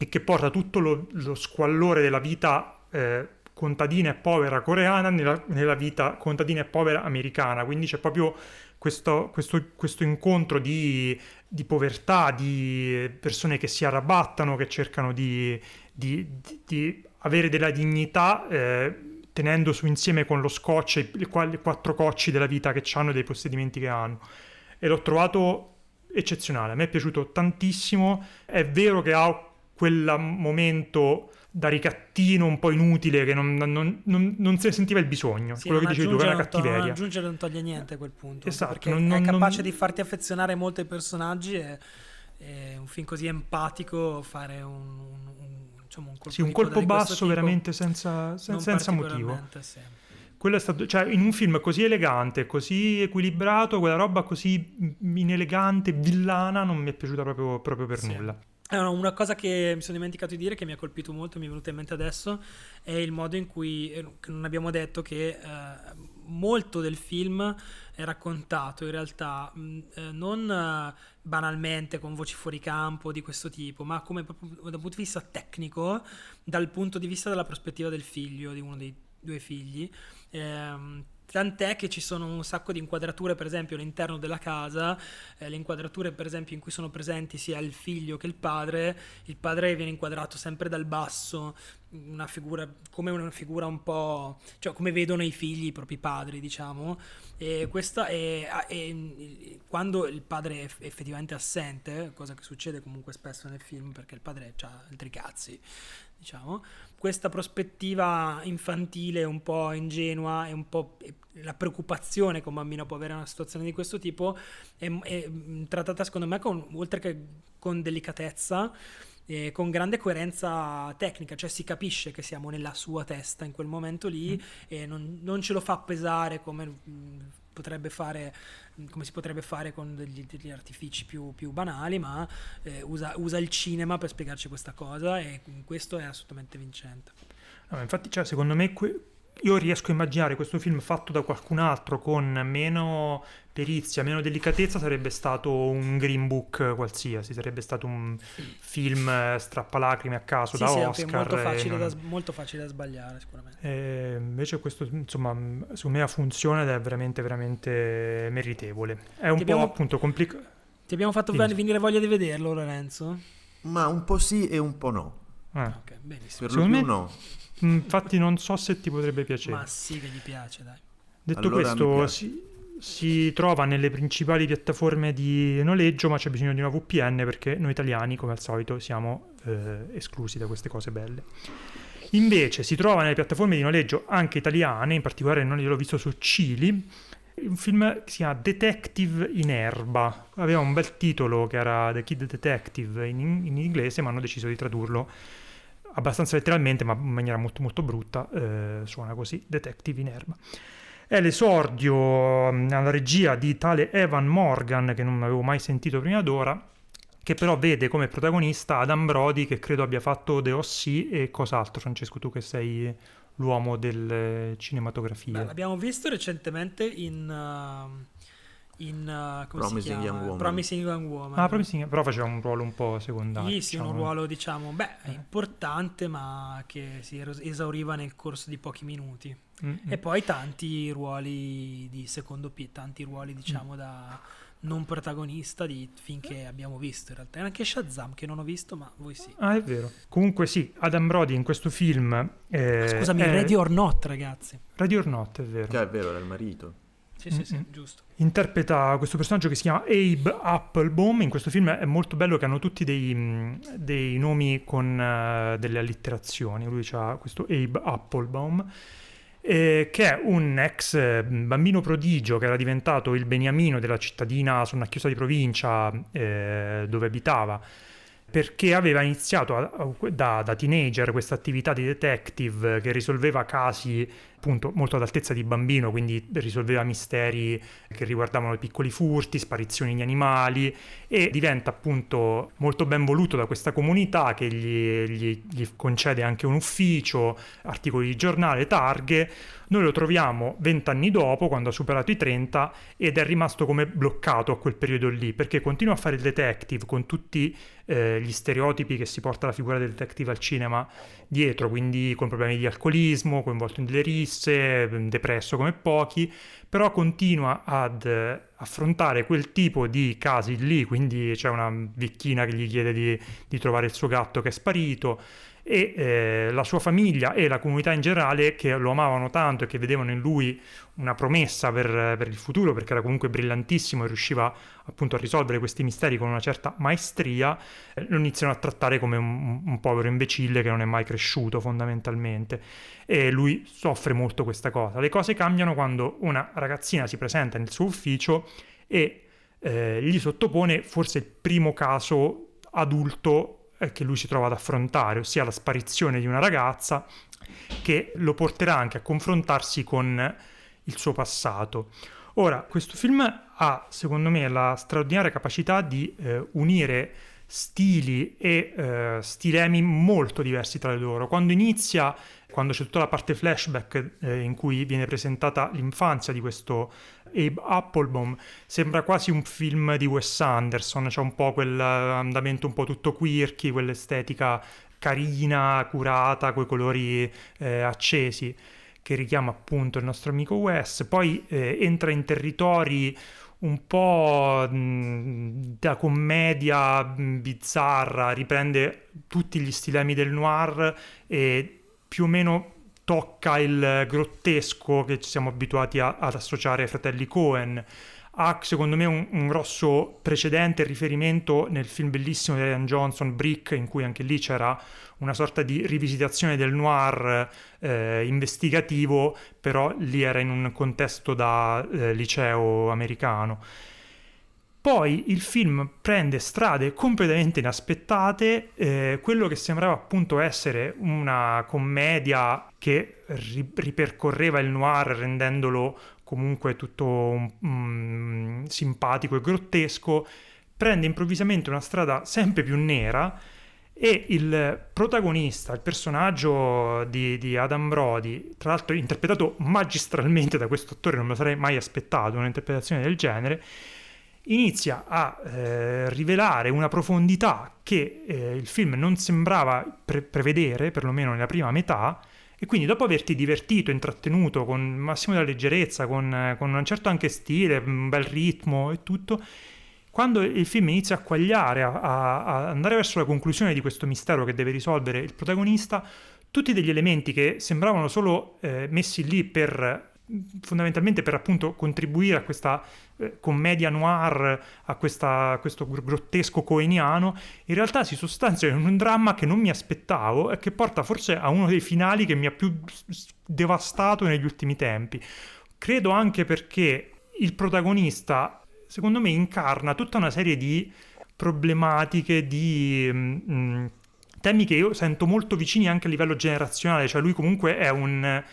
e che porta tutto lo squallore della vita contadina e povera coreana nella vita contadina e povera americana. Quindi c'è proprio questo incontro di povertà, di persone che si arrabattano, che cercano di avere della dignità tenendo su insieme con lo scotch i quattro cocci della vita che hanno e dei possedimenti che hanno. E l'ho trovato eccezionale, a me è piaciuto tantissimo. È vero che ha quel momento da ricattino un po' inutile che non se ne sentiva il bisogno, sì, quello che dicevi tu, che era cattiveria. Non aggiungere, non toglie niente a quel punto, esatto, perché è capace di farti affezionare molto ai personaggi e un film così empatico, fare un colpo basso veramente senza motivo, sì. Quello è stato, cioè, in un film così elegante, così equilibrato, quella roba così inelegante, villana, non mi è piaciuta proprio per sì. nulla. Una cosa che mi sono dimenticato di dire, che mi ha colpito molto, mi è venuta in mente adesso, è il modo in cui, che non abbiamo detto, che molto del film è raccontato in realtà non banalmente con voci fuori campo di questo tipo, ma come proprio da un punto di vista tecnico, dal punto di vista della prospettiva del figlio, di uno dei due figli, tant'è che ci sono un sacco di inquadrature, per esempio all'interno della casa, le inquadrature per esempio in cui sono presenti sia il figlio che il padre viene inquadrato sempre dal basso, una figura un po', cioè come vedono i figli i propri padri, diciamo, e questa è quando il padre è effettivamente assente, cosa che succede comunque spesso nel film perché il padre ha altri cazzi, diciamo, questa prospettiva infantile un po' ingenua e un po' la preoccupazione che un bambino può avere in una situazione di questo tipo è trattata secondo me oltre che con delicatezza, con grande coerenza tecnica, cioè si capisce che siamo nella sua testa in quel momento lì e non ce lo fa pesare come si potrebbe fare con degli artifici più banali, ma usa il cinema per spiegarci questa cosa, e questo è assolutamente vincente. No, infatti, cioè, secondo me io riesco a immaginare questo film fatto da qualcun altro con meno perizia, meno delicatezza, sarebbe stato un Green Book qualsiasi, sarebbe stato un film strappalacrime a caso, sì, da sì, Oscar, molto facile da sbagliare sicuramente, e invece questo, insomma, secondo me funziona ed è veramente veramente meritevole. È un po' appunto complicato. Ti abbiamo fatto venire voglia di vederlo, Lorenzo? ma un po' sì e un po' no. Ok, benissimo. Per lo più no. Infatti non so se ti potrebbe piacere. Ma sì che gli piace, dai. Detto allora, questo, si trova nelle principali piattaforme di noleggio, ma c'è bisogno di una VPN perché noi italiani, come al solito, siamo esclusi da queste cose belle. Invece si trova nelle piattaforme di noleggio anche italiane, in particolare non l'ho visto su Chili, un film che si chiama Detective in Erba. Aveva un bel titolo che era The Kid Detective in inglese, ma hanno deciso di tradurlo abbastanza letteralmente, ma in maniera molto molto brutta, suona così: Detective in Erba. È l'esordio alla regia di tale Evan Morgan, che non avevo mai sentito prima d'ora, che però vede come protagonista Adam Brody, che credo abbia fatto The O.C. e cos'altro. Francesco, tu che sei l'uomo delle cinematografie. Beh, l'abbiamo visto recentemente in Promising Young Woman. Promising, però faceva un ruolo un po' secondario. Sì, diciamo. Un ruolo, diciamo, importante, ma che si esauriva nel corso di pochi minuti. E poi tanti ruoli di secondo tanti ruoli, diciamo, da non protagonista di finché abbiamo visto, in realtà. Anche Shazam, che non ho visto, ma voi sì. Ah, è vero. Comunque sì, Adam Brody in questo film scusami, Ready or Not, ragazzi. Ready or Not, è vero. Già, è vero, era il marito. Sì, giusto. Interpreta questo personaggio che si chiama Abe Applebaum. In questo film è molto bello che hanno tutti dei nomi con delle allitterazioni. Lui c'ha questo Abe Applebaum, che è un ex bambino prodigio che era diventato il beniamino della cittadina, su una chiusa di provincia dove abitava, perché aveva iniziato da teenager questa attività di detective che risolveva casi appunto molto ad altezza di bambino, quindi risolveva misteri che riguardavano i piccoli furti, sparizioni di animali, e diventa appunto molto ben voluto da questa comunità che gli concede anche un ufficio, articoli di giornale, targhe. Noi lo troviamo 20 anni dopo, quando ha superato i 30, ed è rimasto come bloccato a quel periodo lì, perché continua a fare il detective con tutti gli stereotipi che si porta la figura del detective al cinema dietro, quindi con problemi di alcolismo, coinvolto in delle risse, depresso come pochi, però continua ad affrontare quel tipo di casi lì, quindi c'è una vecchina che gli chiede di trovare il suo gatto che è sparito, e la sua famiglia e la comunità in generale, che lo amavano tanto e che vedevano in lui una promessa per il futuro, perché era comunque brillantissimo e riusciva appunto a risolvere questi misteri con una certa maestria, lo iniziano a trattare come un povero imbecille che non è mai cresciuto fondamentalmente, e lui soffre molto questa cosa. Le cose cambiano quando una ragazzina si presenta nel suo ufficio e gli sottopone forse il primo caso adulto che lui si trova ad affrontare, ossia la sparizione di una ragazza, che lo porterà anche a confrontarsi con il suo passato. Ora, questo film ha, secondo me, la straordinaria capacità di unire stili e stilemi molto diversi tra loro. Quando inizia, quando c'è tutta la parte flashback in cui viene presentata l'infanzia di questo Abe Applebaum, sembra quasi un film di Wes Anderson, c'è un po' quell'andamento un po' tutto quirky, quell'estetica carina, curata, coi colori accesi, che richiama appunto il nostro amico Wes. Poi entra in territori un po' da commedia bizzarra, riprende tutti gli stilemi del noir e più o meno tocca il grottesco che ci siamo abituati ad associare ai fratelli Cohen. Ha, secondo me, un grosso precedente riferimento nel film bellissimo di Ryan Johnson, Brick, in cui anche lì c'era una sorta di rivisitazione del noir investigativo, però lì era in un contesto da liceo americano. Poi il film prende strade completamente inaspettate, quello che sembrava appunto essere una commedia che ripercorreva il noir rendendolo comunque tutto simpatico e grottesco, prende improvvisamente una strada sempre più nera, e il protagonista, il personaggio di Adam Brody, tra l'altro interpretato magistralmente da questo attore, non me lo sarei mai aspettato un'interpretazione del genere, inizia a rivelare una profondità che il film non sembrava prevedere, perlomeno nella prima metà, e quindi dopo averti divertito, intrattenuto con il massimo della leggerezza, con un certo anche stile, un bel ritmo e tutto, quando il film inizia a quagliare, a andare verso la conclusione di questo mistero che deve risolvere il protagonista, tutti degli elementi che sembravano solo messi lì per fondamentalmente per appunto contribuire a questa commedia noir, a questo grottesco coeniano, in realtà si sostanzia in un dramma che non mi aspettavo e che porta forse a uno dei finali che mi ha più devastato negli ultimi tempi. Credo anche perché il protagonista, secondo me, incarna tutta una serie di problematiche, di temi che io sento molto vicini anche a livello generazionale, cioè lui comunque è un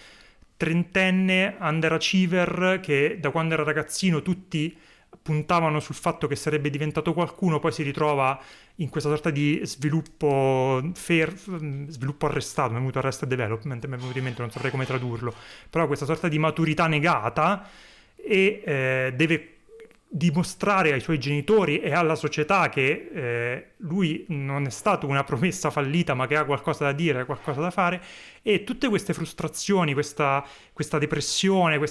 trentenne underachiever che da quando era ragazzino tutti puntavano sul fatto che sarebbe diventato qualcuno, poi si ritrova in questa sorta di sviluppo arrestato, mi è venuto arrest development, mi è venuto in mente, non saprei come tradurlo, però questa sorta di maturità negata, e deve dimostrare ai suoi genitori e alla società che lui non è stato una promessa fallita, ma che ha qualcosa da dire, ha qualcosa da fare, e tutte queste frustrazioni, questa depressione,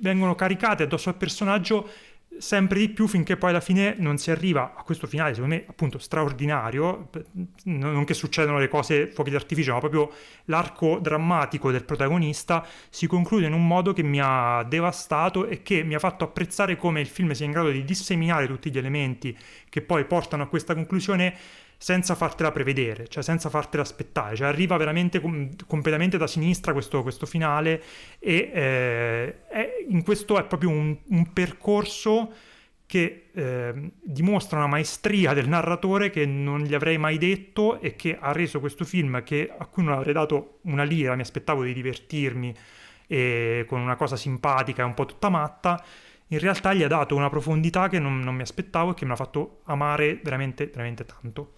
vengono caricate addosso al personaggio sempre di più, finché poi alla fine non si arriva a questo finale, secondo me appunto straordinario, non che succedano le cose fuochi d'artificio, ma proprio l'arco drammatico del protagonista si conclude in un modo che mi ha devastato e che mi ha fatto apprezzare come il film sia in grado di disseminare tutti gli elementi che poi portano a questa conclusione senza fartela prevedere, cioè senza fartela aspettare, cioè arriva veramente completamente da sinistra questo finale, e in questo è proprio un percorso che dimostra una maestria del narratore che non gli avrei mai detto, e che ha reso questo film, a cui non avrei dato una lira, mi aspettavo di divertirmi e con una cosa simpatica e un po' tutta matta, in realtà gli ha dato una profondità che non mi aspettavo e che mi ha fatto amare veramente, veramente tanto.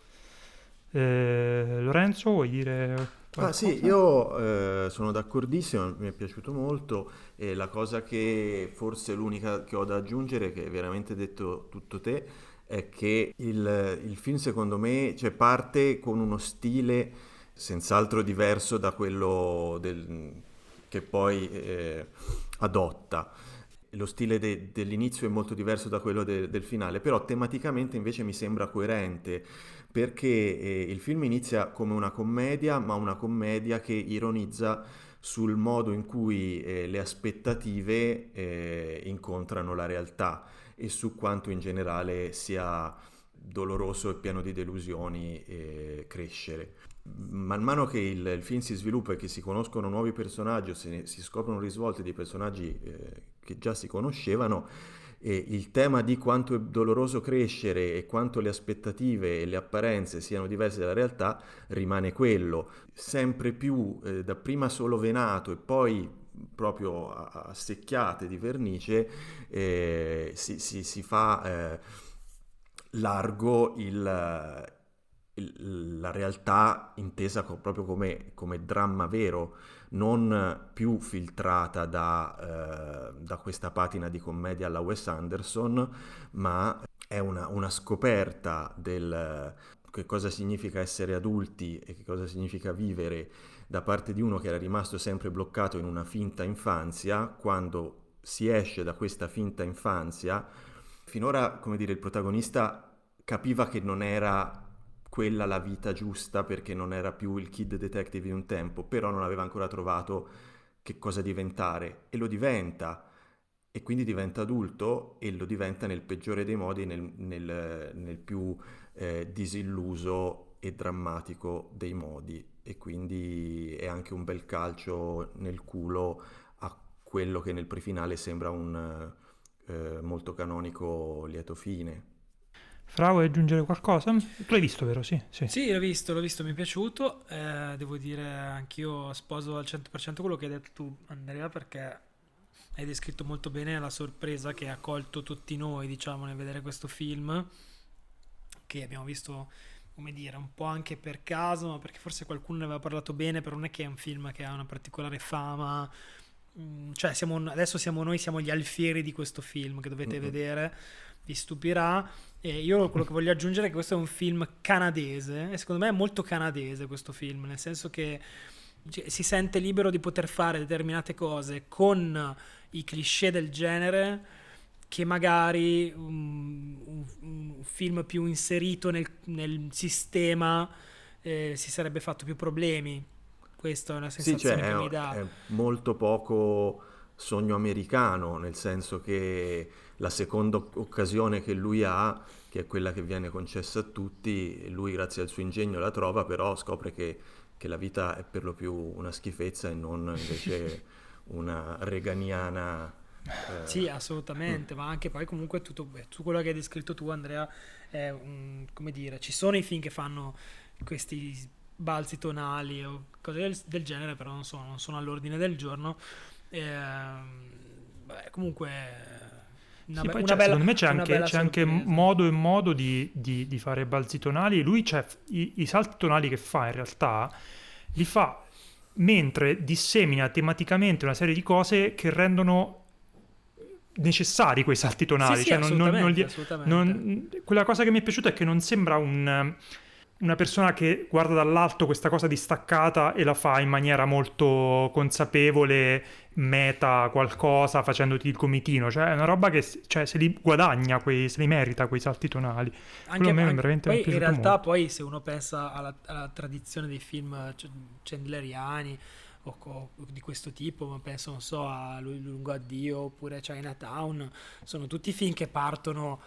Lorenzo, vuoi dire... Sì, io sono d'accordissimo, mi è piaciuto molto, e la cosa che forse è l'unica che ho da aggiungere, che hai veramente detto tutto te, è che il film secondo me, cioè, parte con uno stile senz'altro diverso da quello che poi adotta. Lo stile dell'inizio è molto diverso da quello del finale, però tematicamente invece mi sembra coerente, perché il film inizia come una commedia, ma una commedia che ironizza sul modo in cui le aspettative incontrano la realtà e su quanto in generale sia doloroso e pieno di delusioni crescere. Man mano che il film si sviluppa e che si conoscono nuovi personaggi o si scoprono risvolte di personaggi che già si conoscevano, il tema di quanto è doloroso crescere e quanto le aspettative e le apparenze siano diverse dalla realtà rimane quello, sempre più dapprima solo venato e poi proprio a secchiate di vernice si fa largo la realtà intesa proprio come dramma vero, non più filtrata da questa patina di commedia alla Wes Anderson, ma è una scoperta del che cosa significa essere adulti e che cosa significa vivere da parte di uno che era rimasto sempre bloccato in una finta infanzia. Quando si esce da questa finta infanzia, finora, come dire, il protagonista capiva che non era quella la vita giusta, perché non era più il kid detective di un tempo, però non aveva ancora trovato che cosa diventare, e lo diventa, e quindi diventa adulto, e lo diventa nel peggiore dei modi, nel più disilluso e drammatico dei modi, e quindi è anche un bel calcio nel culo a quello che nel prefinale sembra un molto canonico lieto fine. Fra, vuoi aggiungere qualcosa? Tu l'hai visto, vero? Sì. Sì, l'ho visto, mi è piaciuto. Devo dire, anch'io sposo al 100% quello che hai detto tu, Andrea, perché hai descritto molto bene la sorpresa che ha colto tutti noi, diciamo, nel vedere questo film, che abbiamo visto, come dire, un po' anche per caso, ma perché forse qualcuno ne aveva parlato bene, però non è che è un film che ha una particolare fama. Cioè, adesso siamo gli alfieri di questo film, che dovete vedere, vi stupirà. E io quello che voglio aggiungere è che questo è un film canadese, e secondo me è molto canadese questo film, nel senso che si sente libero di poter fare determinate cose con i cliché del genere che magari un film più inserito nel sistema si sarebbe fatto più problemi. Questa è una sensazione che mi dà. È molto poco sogno americano, nel senso che la seconda occasione che lui ha, che è quella che viene concessa a tutti, lui grazie al suo ingegno la trova, però scopre che la vita è per lo più una schifezza e non invece una reganiana. Sì, assolutamente, ma anche poi comunque tutto quello che hai descritto tu, Andrea, è come dire, ci sono i film che fanno questi balzi tonali o cose del genere, però non sono all'ordine del giorno. Beh, comunque... secondo me c'è anche modo e modo di fare balzi tonali. Lui c'è i salti tonali che fa, in realtà li fa mentre dissemina tematicamente una serie di cose che rendono necessari quei salti tonali. Sì, cioè, quella cosa che mi è piaciuta è che non sembra una persona che guarda dall'alto questa cosa distaccata e la fa in maniera molto consapevole, meta qualcosa, facendoti il gomitino. Cioè è una roba che se li guadagna, se li merita quei salti tonali. Anche a me veramente poi, in realtà molto. Poi se uno pensa alla tradizione dei film chandleriani o di questo tipo, ma penso a Lungo Addio oppure Chinatown, sono tutti film che partono,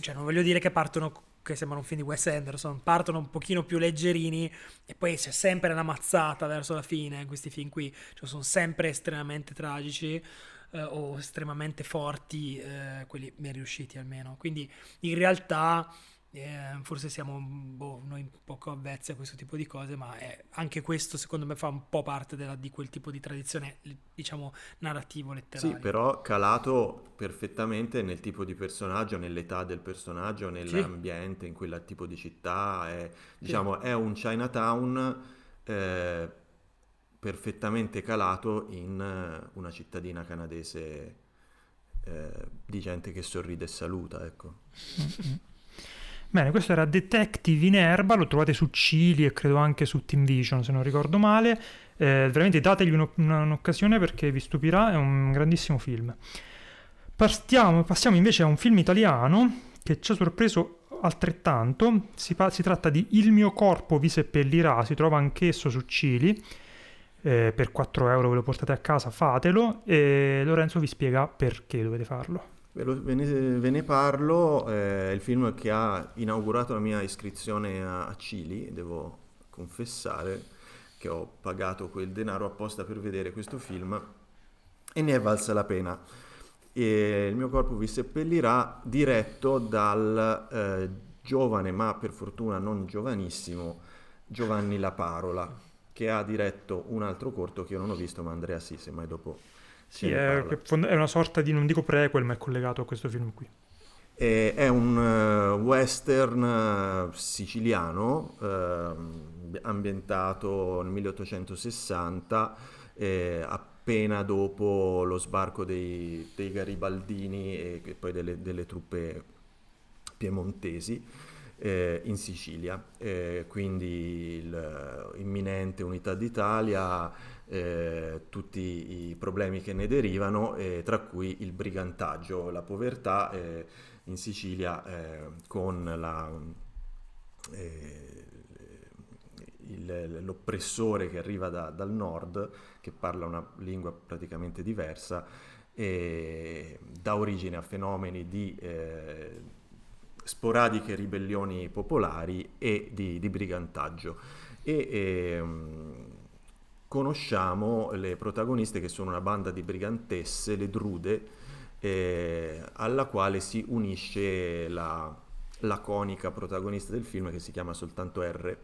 cioè non voglio dire che partono che sembrano un film di Wes Anderson, partono un pochino più leggerini e poi c'è sempre la mazzata verso la fine. Questi film qui, cioè, sono sempre estremamente tragici o estremamente forti, quelli ben riusciti almeno, quindi in realtà Forse siamo noi poco avvezzi a questo tipo di cose, ma anche questo secondo me fa un po' parte di quel tipo di tradizione, diciamo, narrativo letterario. Sì, però calato perfettamente nel tipo di personaggio, nell'età del personaggio, nell'ambiente, sì, in quel tipo di città. Diciamo, sì, è un Chinatown perfettamente calato in una cittadina canadese di gente che sorride e saluta, ecco. Bene, questo era Detective in Erba, lo trovate su Chili e credo anche su Team Vision, se non ricordo male. Veramente dategli un'occasione perché vi stupirà, è un grandissimo film. Passiamo invece a un film italiano che ci ha sorpreso altrettanto. Si tratta di Il mio corpo vi seppellirà, si trova anch'esso su Chili. Per 4 euro ve lo portate a casa, fatelo, e Lorenzo vi spiega perché dovete farlo. Ve ne parlo, è il film che ha inaugurato la mia iscrizione a Chili. Devo confessare che ho pagato quel denaro apposta per vedere questo film e ne è valsa la pena. E Il mio corpo vi seppellirà, diretto dal giovane, ma per fortuna non giovanissimo, Giovanni La Parola, che ha diretto un altro corto che io non ho visto, ma Andrea sì, semmai dopo. Sì, è una sorta di, non dico prequel, ma è collegato a questo film qui. È un western siciliano ambientato nel 1860, appena dopo lo sbarco dei garibaldini e poi delle truppe piemontesi in Sicilia, quindi l'imminente unità d'Italia, tutti i problemi che ne derivano, tra cui il brigantaggio, la povertà in Sicilia, con l'oppressore che arriva dal nord, che parla una lingua praticamente diversa e dà origine a fenomeni di sporadiche ribellioni popolari e di brigantaggio. Conosciamo le protagoniste, che sono una banda di brigantesse, le Drude, alla quale si unisce la laconica protagonista del film, che si chiama soltanto R,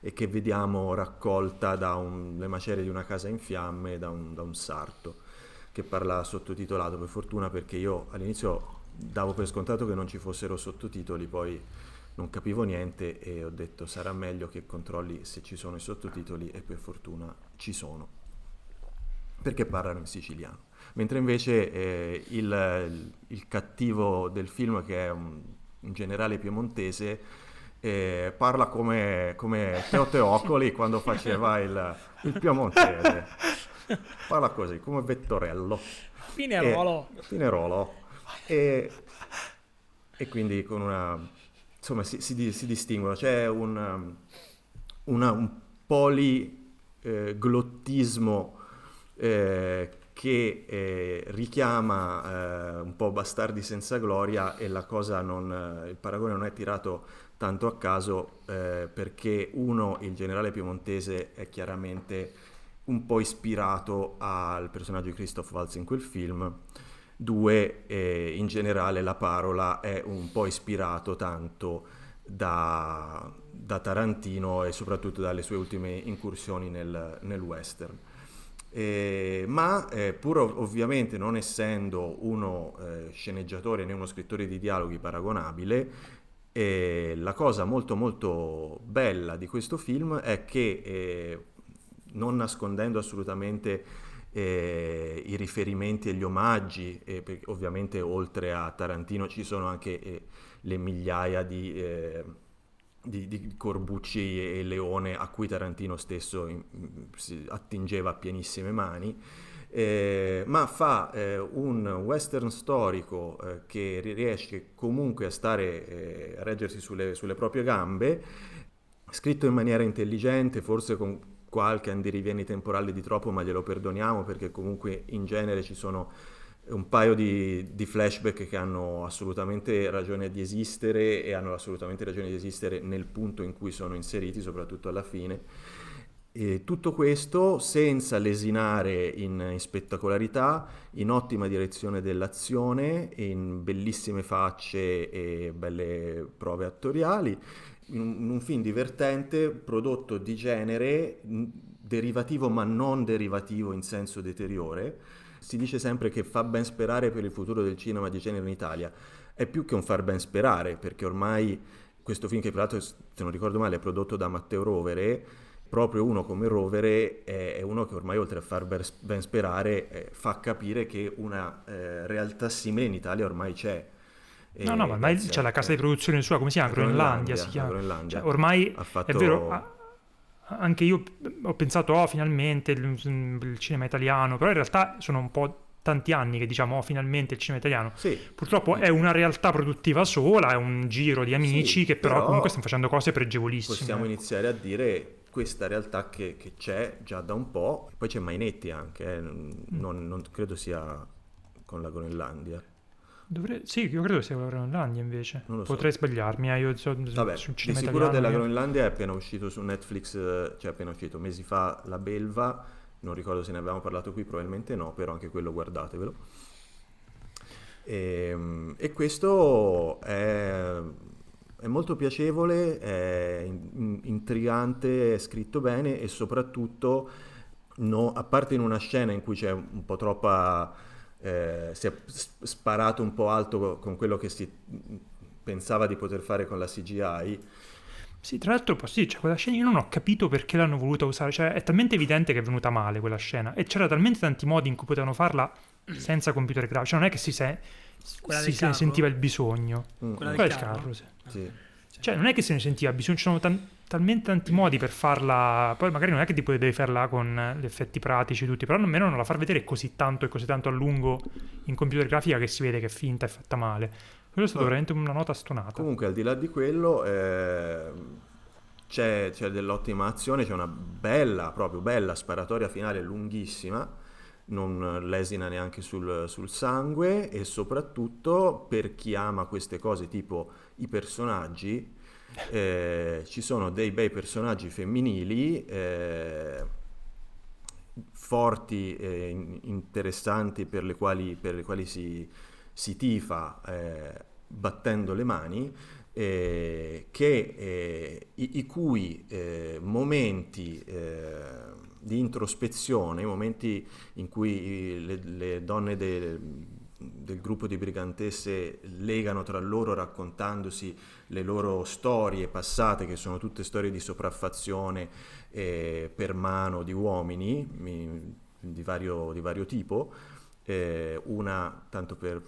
e che vediamo raccolta dalle macerie di una casa in fiamme da un sarto, che parla sottotitolato, per fortuna, perché io all'inizio davo per scontato che non ci fossero sottotitoli, poi non capivo niente e ho detto sarà meglio che controlli se ci sono i sottotitoli, e per fortuna ci sono, perché parlano in siciliano. Mentre invece il cattivo del film, che è un generale piemontese, parla come Teo Teocoli quando faceva il piemontese, parla così come Vettorello Pinerolo. E quindi con una... Insomma, si distinguono, c'è un poliglottismo che richiama un po' Bastardi senza gloria, e la cosa il paragone non è tirato tanto a caso, perché il generale piemontese è chiaramente un po' ispirato al personaggio di Christoph Waltz in quel film. 2, in generale La Parola è un po' ispirato tanto da Tarantino e soprattutto dalle sue ultime incursioni nel western. Ma pur ovviamente non essendo uno sceneggiatore né uno scrittore di dialoghi paragonabile, la cosa molto molto bella di questo film è che, non nascondendo assolutamente i riferimenti e gli omaggi, ovviamente oltre a Tarantino ci sono anche le migliaia di Corbucci e Leone a cui Tarantino stesso si attingeva a pienissime mani, ma fa un western storico che riesce comunque a reggersi sulle proprie gambe, scritto in maniera intelligente, forse con qualche andirivieni temporale di troppo, ma glielo perdoniamo perché comunque in genere ci sono un paio di flashback che hanno assolutamente ragione di esistere, e hanno assolutamente ragione di esistere nel punto in cui sono inseriti, soprattutto alla fine. E tutto questo senza lesinare in spettacolarità, in ottima direzione dell'azione, in bellissime facce e belle prove attoriali, in un film divertente, prodotto di genere, derivativo ma non derivativo in senso deteriore. Si dice sempre che fa ben sperare per il futuro del cinema di genere in Italia. È più che un far ben sperare, perché ormai questo film, che tra l'altro, se non ricordo male, è prodotto da Matteo Rovere, proprio uno come Rovere è uno che ormai, oltre a far ben sperare, fa capire che una realtà simile in Italia ormai c'è. No, ma ormai c'è la casa di produzione sua, come si chiama? Groenlandia si chiama. Groenlandia. Cioè, ormai è vero, anche io ho pensato, finalmente il cinema italiano, però in realtà sono un po' tanti anni che diciamo finalmente il cinema italiano, sì, purtroppo è una realtà produttiva sola, è un giro di amici, sì, che però comunque stanno facendo cose pregevolissime. Possiamo iniziare a dire questa realtà che c'è già da un po'. Poi c'è Mainetti anche, non credo sia con la Groenlandia. Sì, io credo sia la Groenlandia invece, potrei sbagliarmi, io so, vabbè, sul cinema di sicuro italiano, della Groenlandia è appena uscito su Netflix, cioè appena uscito mesi fa La Belva. Non ricordo se ne avevamo parlato qui, probabilmente no, però anche quello guardatevelo. E questo è molto piacevole, è intrigante, è scritto bene e soprattutto, a parte in una scena in cui c'è un po' troppa... si è sparato un po' alto con quello che si pensava di poter fare con la CGI... Sì, tra l'altro c'è quella scena, io non ho capito perché l'hanno voluta usare, cioè è talmente evidente che è venuta male quella scena e c'era talmente tanti modi in cui potevano farla senza computer grafico, cioè non è che si sentiva il bisogno, quella del carro, sì. Cioè non è che se ne sentiva bisogno, ci sono talmente tanti modi per farla, poi magari non è che tipo devi farla con gli effetti pratici tutti, però almeno non la far vedere così tanto a lungo in computer grafica che si vede che è finta e fatta male. Quello è stato veramente una nota stonata. Comunque, al di là di quello, c'è dell'ottima azione, c'è una bella, proprio bella sparatoria finale, lunghissima, non lesina neanche sul sangue, e soprattutto, per chi ama queste cose, tipo i personaggi, ci sono dei bei personaggi femminili, forti, interessanti, per le quali si tifa battendo le mani, i cui momenti di introspezione, momenti in cui le donne del gruppo di brigantesse legano tra loro raccontandosi le loro storie passate, che sono tutte storie di sopraffazione per mano di uomini di vario tipo. Una, tanto per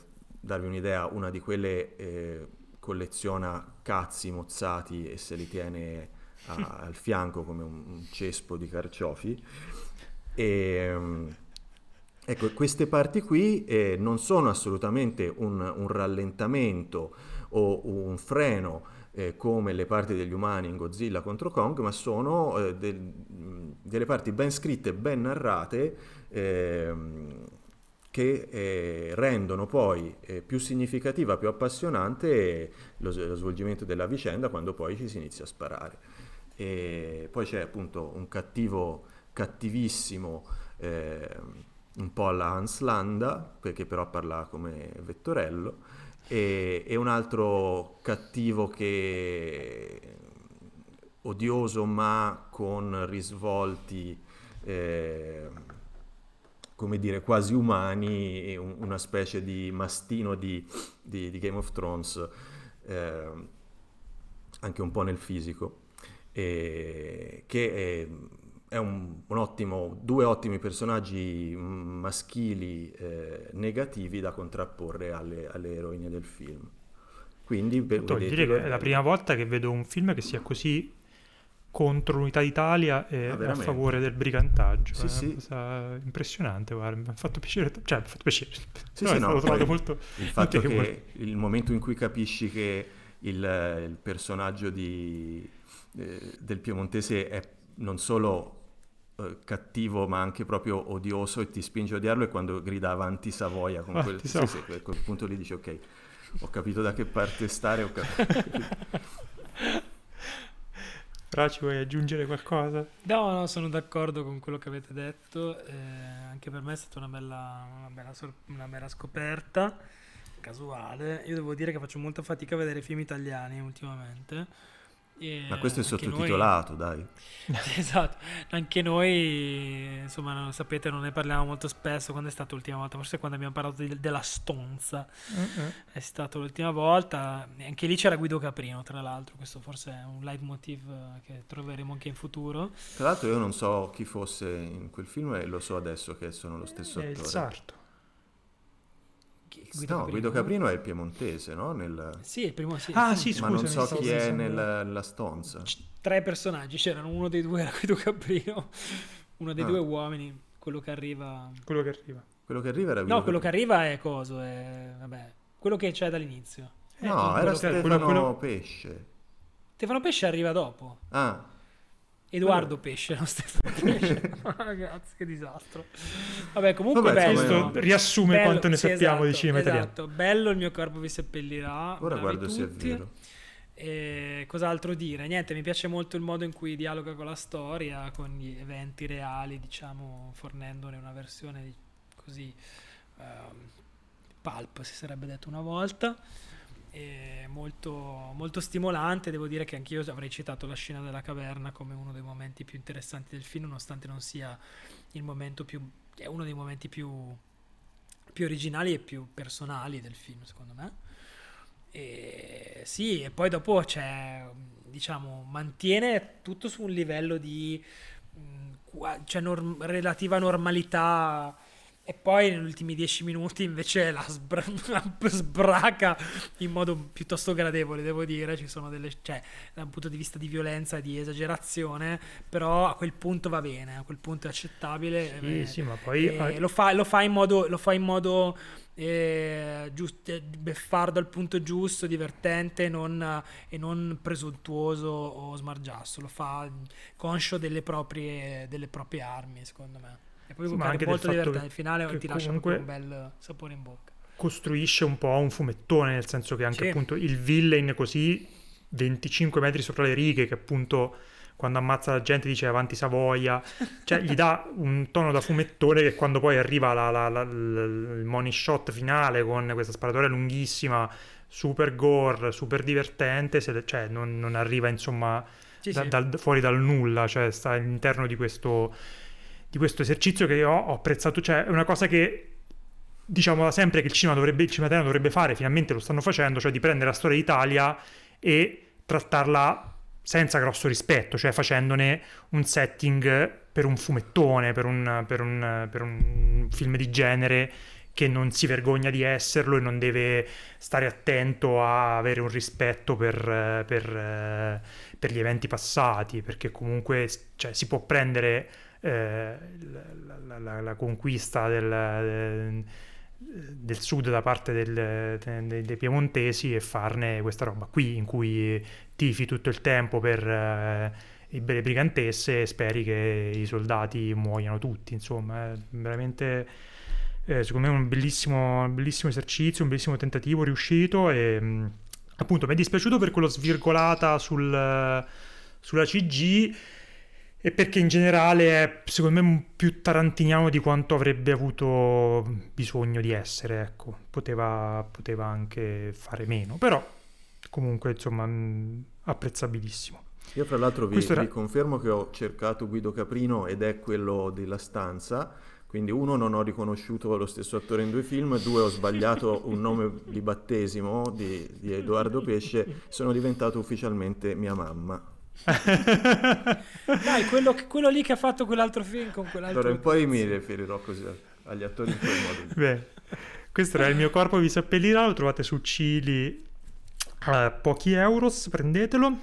darvi un'idea, una di quelle colleziona cazzi mozzati e se li tiene al fianco come un cespo di carciofi, ecco, queste parti qui non sono assolutamente un rallentamento o un freno come le parti degli umani in Godzilla contro Kong, ma sono delle parti ben scritte, ben narrate, che rendono poi più significativa, più appassionante lo svolgimento della vicenda quando poi ci si inizia a sparare. E poi c'è appunto un cattivo, cattivissimo, un po' alla Hans Landa, perché però parla come Vettorello, e un altro cattivo che odioso ma con risvolti... come dire, quasi umani, una specie di mastino di Game of Thrones, anche un po' nel fisico, che è due ottimi personaggi maschili negativi da contrapporre alle eroine del film. Quindi dire che è la prima volta che vedo un film che sia così contro l'unità d'Italia e a favore del brigantaggio, sì. Cosa impressionante, guarda, mi ha fatto piacere, cioè mi ha fatto piacere, sì, no, l'ho trovato molto, il fatto che il momento in cui capisci che il personaggio del piemontese è non solo cattivo ma anche proprio odioso e ti spinge a odiarlo, e quando grida avanti Savoia con quel, a quel punto lì dici ok, ho capito da che parte stare, Però ci vuoi aggiungere qualcosa? No, sono d'accordo con quello che avete detto, anche per me è stata una bella scoperta casuale. Io devo dire che faccio molta fatica a vedere film italiani ultimamente. Ma questo è sottotitolato, dai. Esatto, anche noi, insomma, sapete, non ne parliamo molto spesso. Quando è stata l'ultima volta? Forse quando abbiamo parlato della stonza. È stata l'ultima volta. Anche lì c'era Guido Caprino, tra l'altro. Questo forse è un leitmotiv che troveremo anche in futuro. Tra l'altro io non so chi fosse in quel film e lo so adesso che sono lo stesso attore. Il sarto. Guido Caprino. Guido Caprino è il piemontese, no? Sì, il primo. Sì, ah, sì, scusa. Ma non so chi è nella stonza. Tre personaggi c'erano, uno dei due era Guido Caprino, uno dei due uomini, quello che arriva era Guido. No, quello Caprino. Che arriva è coso, vabbè, quello che c'è dall'inizio. No, era Stefano Pesce. Stefano Pesce arriva dopo. Ah. Edoardo Pesce, non Stefano Pesce. Ragazzi, che disastro. Vabbè, comunque bello. Riassume quanto ne sappiamo di cinema italiano. Bello, Il mio corpo vi seppellirà. Ora guardo tutti. Se è vero. E cos'altro dire? Niente, mi piace molto il modo in cui dialoga con la storia, con gli eventi reali, diciamo, fornendone una versione così pulp, si sarebbe detto una volta. Molto, molto stimolante. Devo dire che anch'io avrei citato la scena della caverna come uno dei momenti più interessanti del film, nonostante non sia il momento più, è uno dei momenti più originali e più personali del film, secondo me. E poi dopo c'è, diciamo, mantiene tutto su un livello di relativa normalità. E poi negli ultimi 10 minuti invece la sbraca in modo piuttosto gradevole, devo dire. Ci sono da un punto di vista di violenza e di esagerazione, però a quel punto va bene, a quel punto è accettabile. Sì, sì, ma poi lo fa in modo giusto, beffardo al punto giusto, divertente e non presuntuoso o smargiasso. Lo fa conscio delle proprie armi, secondo me. E poi anche molto divertente, il finale ti lascia comunque un bel sapore in bocca. Costruisce un po' un fumettone, nel senso che anche appunto il villain così 25 metri sopra le righe, che appunto quando ammazza la gente dice avanti Savoia, cioè gli dà un tono da fumettone, che quando poi arriva il money shot finale con questa sparatoria lunghissima, super gore, super divertente, cioè non arriva, insomma, fuori dal nulla, cioè sta all'interno di questo esercizio che io ho apprezzato. Cioè è una cosa che diciamo da sempre che il cinema italiano dovrebbe fare, finalmente lo stanno facendo, cioè di prendere la storia d'Italia e trattarla senza grosso rispetto, cioè facendone un setting per un fumettone, per un film di genere che non si vergogna di esserlo e non deve stare attento a avere un rispetto per gli eventi passati, perché comunque, cioè, si può prendere la conquista del sud da parte dei piemontesi e farne questa roba qui in cui tifi tutto il tempo per le brigantesse e speri che i soldati muoiano tutti. Insomma, è veramente secondo me un bellissimo esercizio, un bellissimo tentativo riuscito. E appunto mi è dispiaciuto per quello svirgolata sulla CG, e perché in generale è secondo me più tarantiniano di quanto avrebbe avuto bisogno di essere, ecco. Poteva anche fare meno, però comunque, insomma, apprezzabilissimo. Io fra l'altro vi confermo che ho cercato Guido Caprino ed è quello della stanza, quindi 1 non ho riconosciuto lo stesso attore in 2 film, 2 ho sbagliato un nome di battesimo di Edoardo Pesce, sono diventato ufficialmente mia mamma. Dai, quello lì che ha fatto quell'altro film con quell'altro. Allora poi mi riferirò così agli attori in quel modo. Beh, questo era Il mio corpo vi seppellirà, lo trovate su Chili a pochi euro, prendetelo.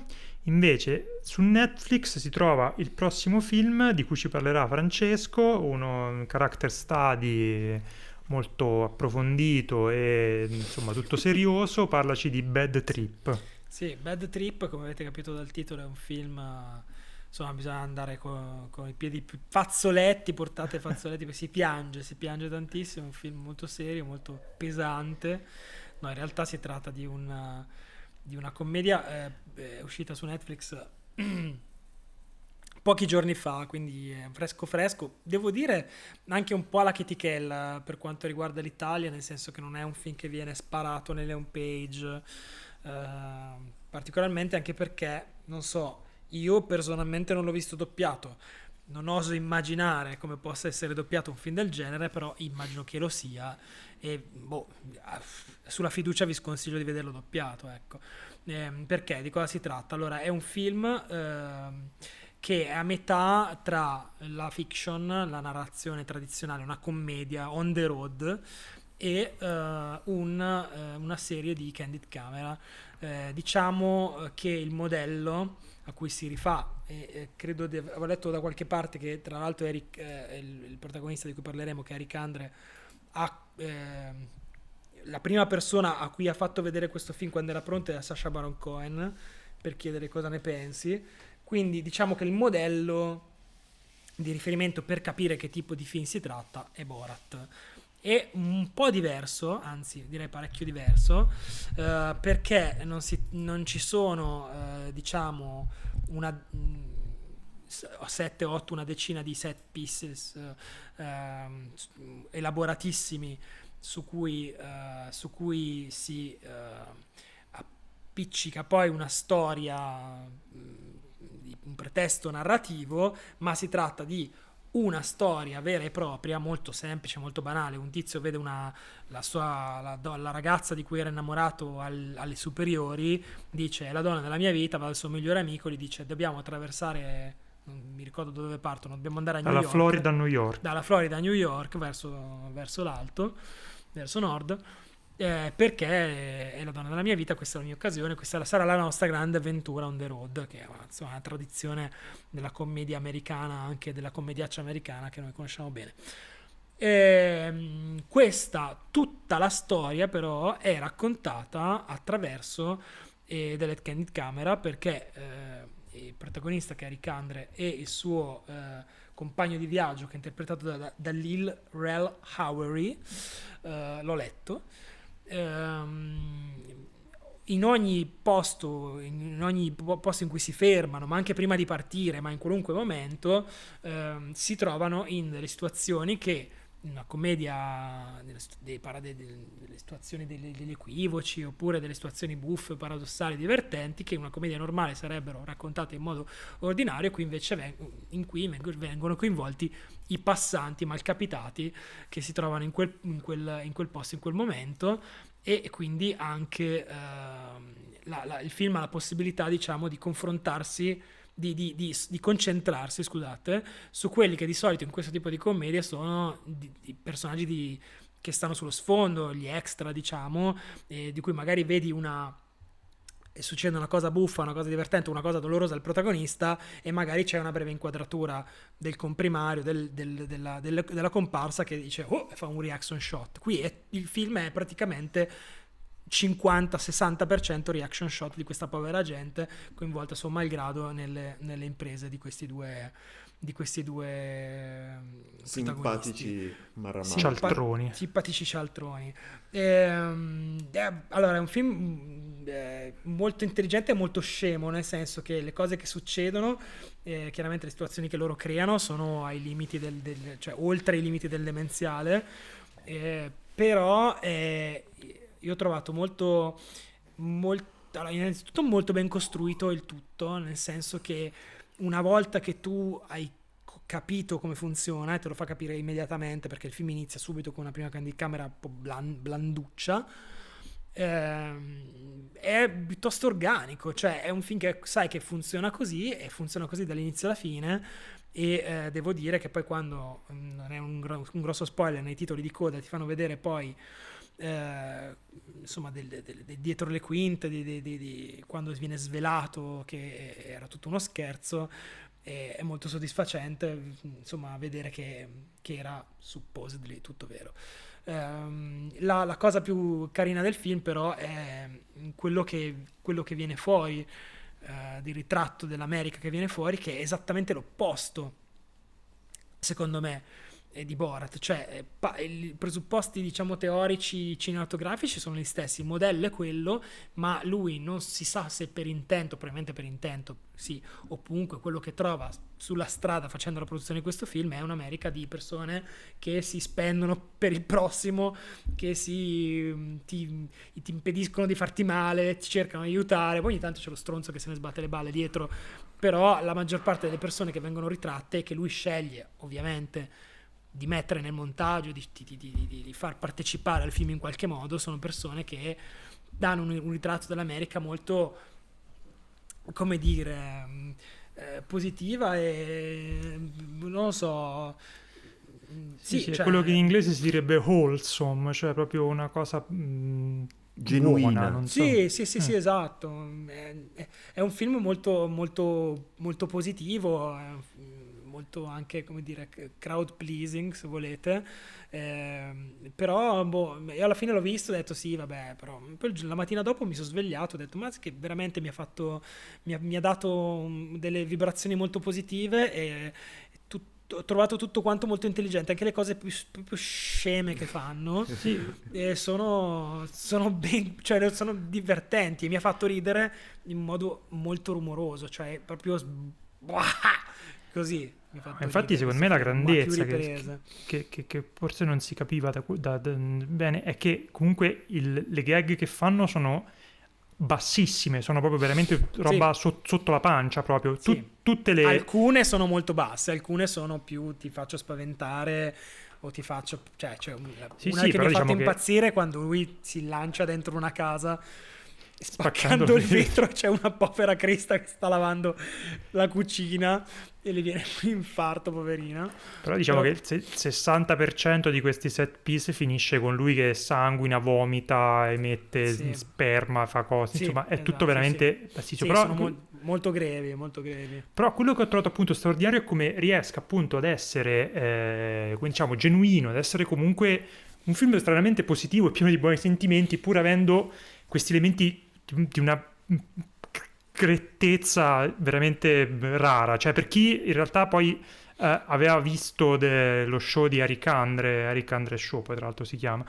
Invece su Netflix si trova il prossimo film di cui ci parlerà Francesco, un character study molto approfondito e insomma tutto serioso. Parlaci di Bad Trip. Sì, Bad Trip, come avete capito dal titolo, è un film, insomma, bisogna andare con i piedi fazzoletti, portate fazzoletti, perché si piange tantissimo, è un film molto serio, molto pesante. No, in realtà si tratta di una commedia uscita su Netflix pochi giorni fa, quindi fresco fresco, devo dire anche un po' alla chetichella per quanto riguarda l'Italia, nel senso che non è un film che viene sparato nelle home page particolarmente, anche perché non so, io personalmente non l'ho visto doppiato, non oso immaginare come possa essere doppiato un film del genere, però immagino che lo sia e boh, sulla fiducia vi sconsiglio di vederlo doppiato, ecco. Perché di cosa si tratta? Allora, è un film che è a metà tra la fiction, la narrazione tradizionale, una commedia on the road, e una serie di candid camera. Diciamo che il modello a cui si rifà, credo di aver letto da qualche parte che tra l'altro Eric, il protagonista di cui parleremo, che è Eric Andre, la prima persona a cui ha fatto vedere questo film quando era pronto era Sacha Baron Cohen, per chiedere cosa ne pensi. Quindi diciamo che il modello di riferimento per capire che tipo di film si tratta è Borat. È un po' diverso, anzi direi parecchio diverso, perché non ci sono, diciamo, una 7, 8, una decina di set pieces elaboratissimi su cui si appiccica poi una storia, un pretesto narrativo, ma si tratta di una storia vera e propria, molto semplice, molto banale. Un tizio vede la ragazza di cui era innamorato alle superiori, dice è la donna della mia vita, va dal suo migliore amico, gli dice dobbiamo attraversare, non mi ricordo da dove partono, dobbiamo andare a New York, dalla Florida a New York verso l'alto, verso nord, perché è la donna della mia vita, questa è la mia occasione, questa sarà la nostra grande avventura on the road, che è insomma, una tradizione della commedia americana, anche della commediaccia americana che noi conosciamo bene. Tutta la storia però è raccontata attraverso delle candid camera, perché il protagonista, che è Eric Andre, e il suo compagno di viaggio, che è interpretato da Lil Rel Howery, l'ho letto, in ogni posto in cui si fermano, ma anche prima di partire, ma in qualunque momento, si trovano in delle situazioni che una commedia, delle situazioni degli equivoci, oppure delle situazioni buffe, paradossali, divertenti, che in una commedia normale sarebbero raccontate in modo ordinario, qui invece vengono coinvolti i passanti malcapitati che si trovano in quel posto, in quel momento, e quindi anche il film ha la possibilità, diciamo, di confrontarsi, di concentrarsi, scusate, su quelli che di solito in questo tipo di commedie sono di personaggi che stanno sullo sfondo, gli extra, diciamo, di cui magari vedi e succede una cosa buffa, una cosa divertente, una cosa dolorosa al protagonista, e magari c'è una breve inquadratura del comprimario, della comparsa, che dice oh, e fa un reaction shot. Qui il film è praticamente 50-60% reaction shot di questa povera gente coinvolta suo malgrado nelle imprese di questi due simpatici cialtroni. Simpatici cialtroni. Allora, è un film molto intelligente e molto scemo, nel senso che le cose che succedono, chiaramente le situazioni che loro creano sono ai limiti cioè oltre i limiti del demenziale, però io ho trovato allora, innanzitutto molto ben costruito il tutto, nel senso che una volta che tu hai capito come funziona, e te lo fa capire immediatamente, perché il film inizia subito con una prima candid camera un po' blanduccia, è piuttosto organico, cioè è un film che sai che funziona così, e funziona così dall'inizio alla fine. E devo dire che poi, quando non è un grosso spoiler, nei titoli di coda ti fanno vedere poi insomma dietro le quinte di quando viene svelato che era tutto uno scherzo, è molto soddisfacente, insomma, vedere che era supposedly tutto vero. La cosa più carina del film però è quello che viene fuori, di ritratto dell'America che viene fuori, che è esattamente l'opposto, secondo me, di Borat, cioè i presupposti, diciamo, teorici cinematografici sono gli stessi, il modello è quello, ma lui non si sa se per intento, probabilmente per intento sì, o comunque quello che trova sulla strada facendo la produzione di questo film è un'America di persone che si spendono per il prossimo, che ti impediscono di farti male, ti cercano di aiutare, poi ogni tanto c'è lo stronzo che se ne sbatte le balle dietro, però la maggior parte delle persone che vengono ritratte, che lui sceglie ovviamente di mettere nel montaggio, di far partecipare al film in qualche modo, sono persone che danno un ritratto dell'America molto, come dire, positiva e non lo so, sì, cioè, quello che in inglese si direbbe wholesome, cioè proprio una cosa genuina, non so. Sì, esatto, è un film molto molto molto positivo, molto anche, come dire, crowd pleasing se volete, però io alla fine l'ho visto, ho detto sì vabbè, però poi la mattina dopo mi sono svegliato, ho detto ma che veramente mi ha dato delle vibrazioni molto positive e ho trovato tutto quanto molto intelligente, anche le cose più sceme che fanno sono divertenti, e mi ha fatto ridere in modo molto rumoroso, cioè proprio così. Infatti secondo me la grandezza che forse non si capiva bene è che comunque le gag che fanno sono bassissime, sono proprio veramente roba sotto la pancia proprio, tutte le... Alcune sono molto basse, alcune sono più ti faccio spaventare o ti faccio... Cioè una che mi ha fatto impazzire quando lui si lancia dentro una casa spaccando il vetro, c'è una povera cresta che sta lavando la cucina e le viene un infarto, poverina. Però diciamo che il 60% di questi set piece finisce con lui che sanguina, vomita, emette sperma, fa cose, insomma è tutto veramente pazzesco. Però sono molto grevi. Però quello che ho trovato appunto straordinario è come riesca appunto ad essere diciamo genuino, ad essere comunque un film stranamente positivo e pieno di buoni sentimenti, pur avendo questi elementi di una crettezza veramente rara, cioè per chi in realtà poi aveva visto lo show di Eric Andre Show, poi tra l'altro si chiama,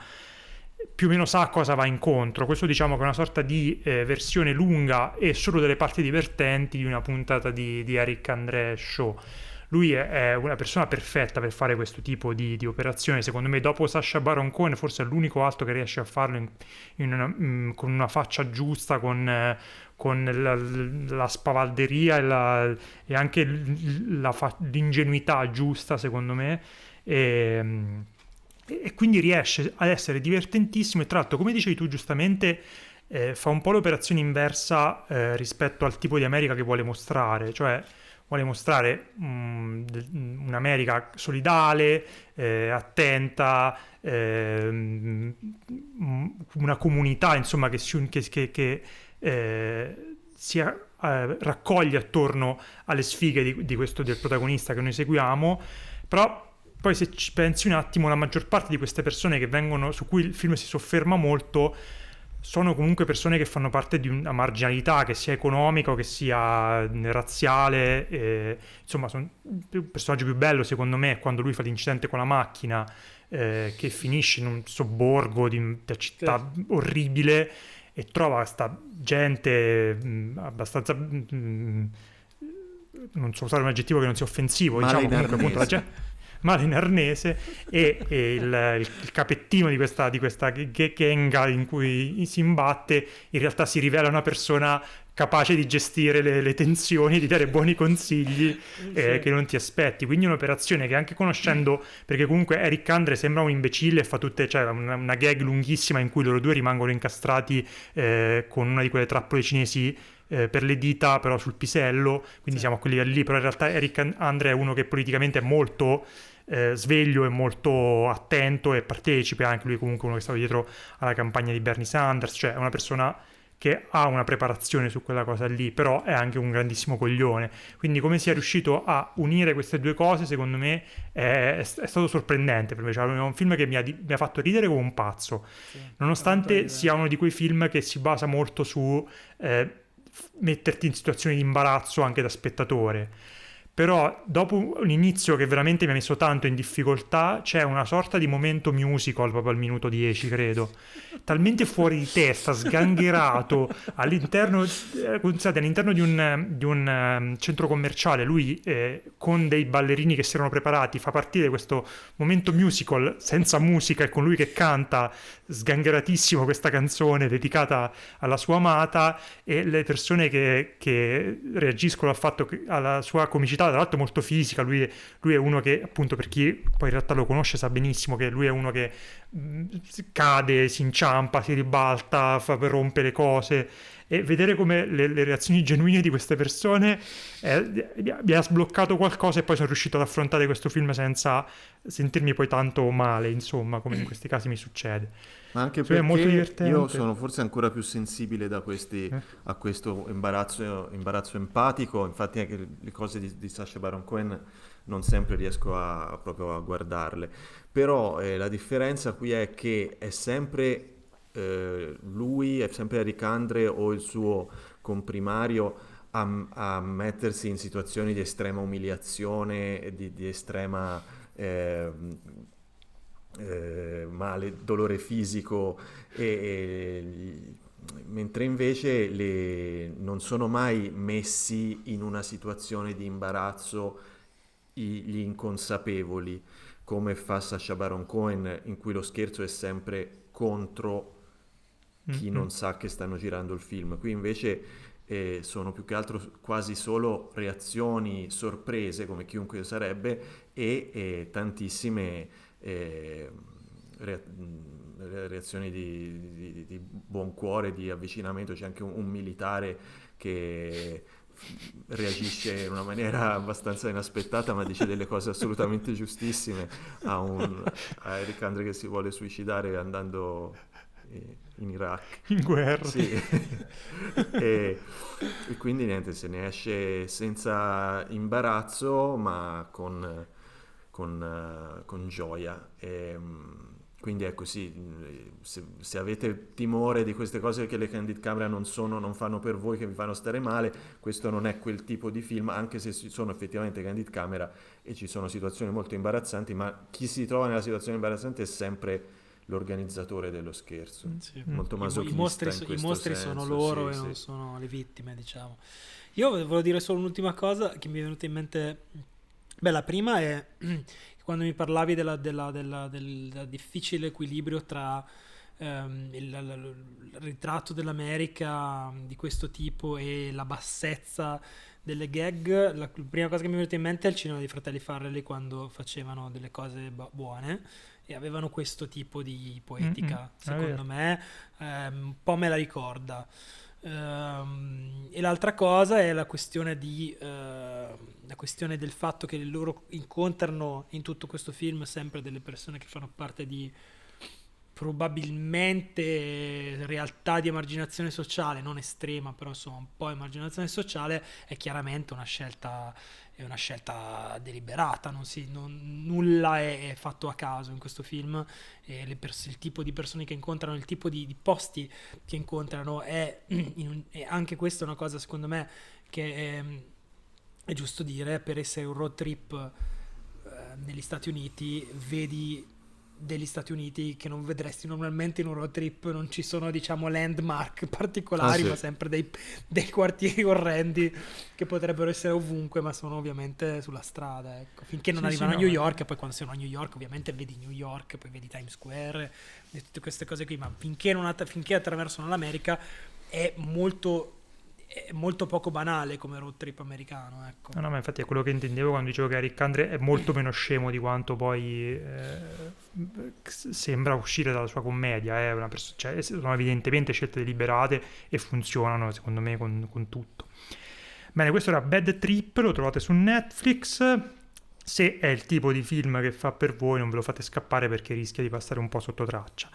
più o meno sa cosa va incontro. Questo diciamo che è una sorta di versione lunga e solo delle parti divertenti di una puntata di Eric Andre Show. Lui è una persona perfetta per fare questo tipo di operazione, secondo me dopo Sacha Baron Cohen forse è l'unico altro che riesce a farlo con una faccia giusta, con la spavalderia e anche l'ingenuità giusta secondo me, e quindi riesce ad essere divertentissimo e tratto, come dicevi tu giustamente, fa un po' l'operazione inversa rispetto al tipo di America che vuole mostrare, cioè vuole mostrare un'America solidale, attenta, una comunità insomma che si raccoglie attorno alle sfighe di questo, del protagonista che noi seguiamo. Però poi se ci pensi un attimo, la maggior parte di queste persone che vengono, su cui il film si sofferma molto, sono comunque persone che fanno parte di una marginalità, che sia economica o che sia razziale, insomma il personaggio più bello secondo me è quando lui fa l'incidente con la macchina che finisce in un sobborgo di una città orribile e trova sta gente abbastanza non so usare un aggettivo che non sia offensivo, male diciamo comunque appunto la gente male in arnese e il capettino di questa genga in cui si imbatte in realtà si rivela una persona capace di gestire le tensioni, di dare buoni consigli che non ti aspetti. Quindi un'operazione che anche conoscendo, perché comunque Eric Andre sembra un imbecille e fa tutte, cioè una gag lunghissima in cui loro due rimangono incastrati con una di quelle trappole cinesi per le dita però sul pisello, quindi siamo a quel livello lì. Però in realtà Eric Andre è uno che politicamente è molto sveglio e molto attento e partecipe anche lui, comunque uno che stava dietro alla campagna di Bernie Sanders, cioè è una persona che ha una preparazione su quella cosa lì, però è anche un grandissimo coglione. Quindi come sia riuscito a unire queste due cose secondo me è stato sorprendente per me, cioè, è un film che mi ha fatto ridere come un pazzo, nonostante sia uno di quei film che si basa molto su metterti in situazioni di imbarazzo anche da spettatore. Però dopo un inizio che veramente mi ha messo tanto in difficoltà, c'è una sorta di momento musical proprio al minuto 10, credo, talmente fuori di testa, sgangherato, all'interno, pensate, all'interno di un centro commerciale, lui con dei ballerini che si erano preparati fa partire questo momento musical senza musica e con lui che canta sgangheratissimo questa canzone dedicata alla sua amata, e le persone che reagiscono al fatto che, alla sua comicità, tra l'altro molto fisica, lui è uno che, appunto, per chi poi in realtà lo conosce sa benissimo che lui è uno che cade, si inciampa, si ribalta, fa rompe le cose, e vedere come le reazioni genuine di queste persone mi ha sbloccato qualcosa, e poi sono riuscito ad affrontare questo film senza sentirmi poi tanto male, insomma, come in questi casi mi succede. Ma anche perché è molto divertente. Io sono forse ancora più sensibile a questo imbarazzo empatico, infatti anche le cose di Sacha Baron Cohen non sempre riesco proprio a guardarle, però la differenza qui è che è sempre lui, è sempre Eric Andre o il suo comprimario a mettersi in situazioni di estrema umiliazione, di estrema male, dolore fisico, e mentre invece non sono mai messi in una situazione di imbarazzo gli inconsapevoli, come fa Sacha Baron Cohen, in cui lo scherzo è sempre contro chi non sa che stanno girando il film. Qui invece sono più che altro quasi solo reazioni sorprese, come chiunque sarebbe, e tantissime reazioni di buon cuore, di avvicinamento. C'è anche un militare che reagisce in una maniera abbastanza inaspettata, ma dice delle cose assolutamente giustissime a Eric Andre che si vuole suicidare andando in Iraq, in guerra, sì. e quindi niente, se ne esce senza imbarazzo, ma con gioia, e quindi ecco, sì, se avete timore di queste cose, che le candid camera non fanno per voi, che vi fanno stare male, questo non è quel tipo di film, anche se ci sono effettivamente candid camera e ci sono situazioni molto imbarazzanti, ma chi si trova nella situazione imbarazzante è sempre l'organizzatore dello scherzo, sì. Molto masochista. I mostri senso, sono loro, sì, e sì, non sono le vittime, diciamo. Io volevo dire solo un'ultima cosa che mi è venuta in mente. Beh, la prima è quando mi parlavi del difficile equilibrio tra il ritratto dell'America di questo tipo e la bassezza delle gag, la prima cosa che mi è venuta in mente è il cinema dei fratelli Farrelly, quando facevano delle cose buone e avevano questo tipo di poetica, secondo me, un po' me la ricorda. E l'altra cosa è la questione del fatto che loro incontrano in tutto questo film sempre delle persone che fanno parte di probabilmente realtà di emarginazione sociale, non estrema, però insomma un po' emarginazione sociale. È chiaramente una scelta deliberata, nulla è fatto a caso in questo film, e il tipo di persone che incontrano, il tipo di posti che incontrano è anche questa è una cosa, secondo me, che è giusto dire. Per essere un road trip negli Stati Uniti, vedi degli Stati Uniti che non vedresti normalmente in un road trip, non ci sono, diciamo, landmark particolari, sì, ma sempre dei quartieri orrendi che potrebbero essere ovunque, ma sono ovviamente sulla strada, ecco. Finché non arrivano a New York, e poi quando sono a New York ovviamente vedi New York, poi vedi Times Square e tutte queste cose qui, ma finché attraversano l'America è molto poco banale come road trip americano, ecco. No, ma infatti è quello che intendevo quando dicevo che Eric Andre è molto meno scemo di quanto poi sembra uscire dalla sua commedia. Cioè, sono evidentemente scelte deliberate e funzionano, secondo me, con tutto. Bene, questo era Bad Trip, lo trovate su Netflix. Se è il tipo di film che fa per voi, non ve lo fate scappare, perché rischia di passare un po' sotto traccia.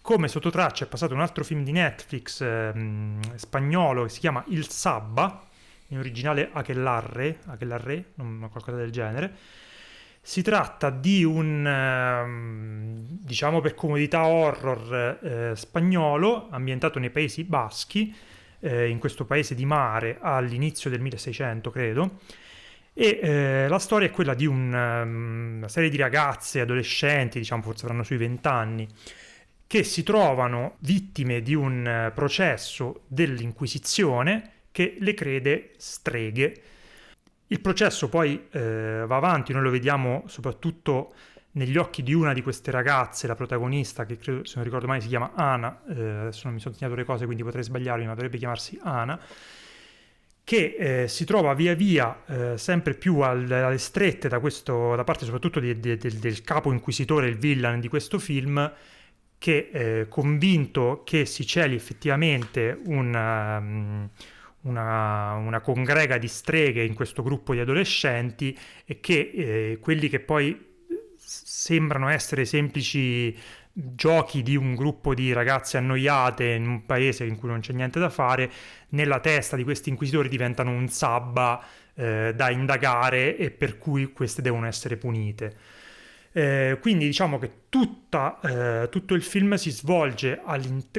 Come sotto traccia è passato un altro film di Netflix spagnolo, che si chiama Il Sabba, in originale Aquelarre, qualcosa del genere. Si tratta di un, diciamo per comodità, horror spagnolo, ambientato nei Paesi Baschi, in questo paese di mare all'inizio del 1600, credo, E la storia è quella di una serie di ragazze, adolescenti, diciamo forse avranno sui 20 anni, che si trovano vittime di un processo dell'Inquisizione che le crede streghe. Il processo poi va avanti, noi lo vediamo soprattutto negli occhi di una di queste ragazze, la protagonista, che credo, se non ricordo male, si chiama Ana, adesso non mi sono segnato le cose quindi potrei sbagliarmi, ma dovrebbe chiamarsi Ana, che si trova via via sempre più alle strette da parte soprattutto del capo inquisitore, il villain di questo film, che convinto che si celi effettivamente una congrega di streghe in questo gruppo di adolescenti, e che quelli che poi sembrano essere semplici giochi di un gruppo di ragazze annoiate in un paese in cui non c'è niente da fare, nella testa di questi inquisitori diventano un sabba da indagare, e per cui queste devono essere punite. Quindi diciamo che tutto il film si svolge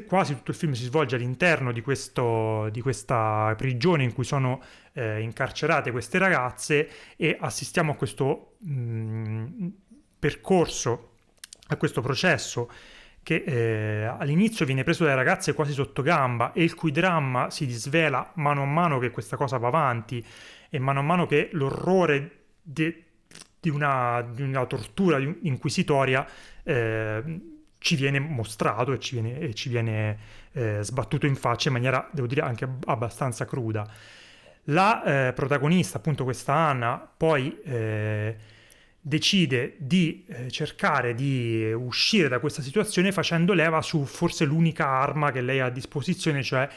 quasi tutto il film si svolge all'interno di questa prigione in cui sono incarcerate queste ragazze, e assistiamo a questo percorso, a questo processo che all'inizio viene preso dalle ragazze quasi sotto gamba, e il cui dramma si disvela mano a mano che questa cosa va avanti, e mano a mano che l'orrore di una tortura inquisitoria ci viene mostrato e ci viene sbattuto in faccia in maniera, devo dire, anche abbastanza cruda. La protagonista, appunto questa Anna, poi decide di cercare di uscire da questa situazione facendo leva su forse l'unica arma che lei ha a disposizione, cioè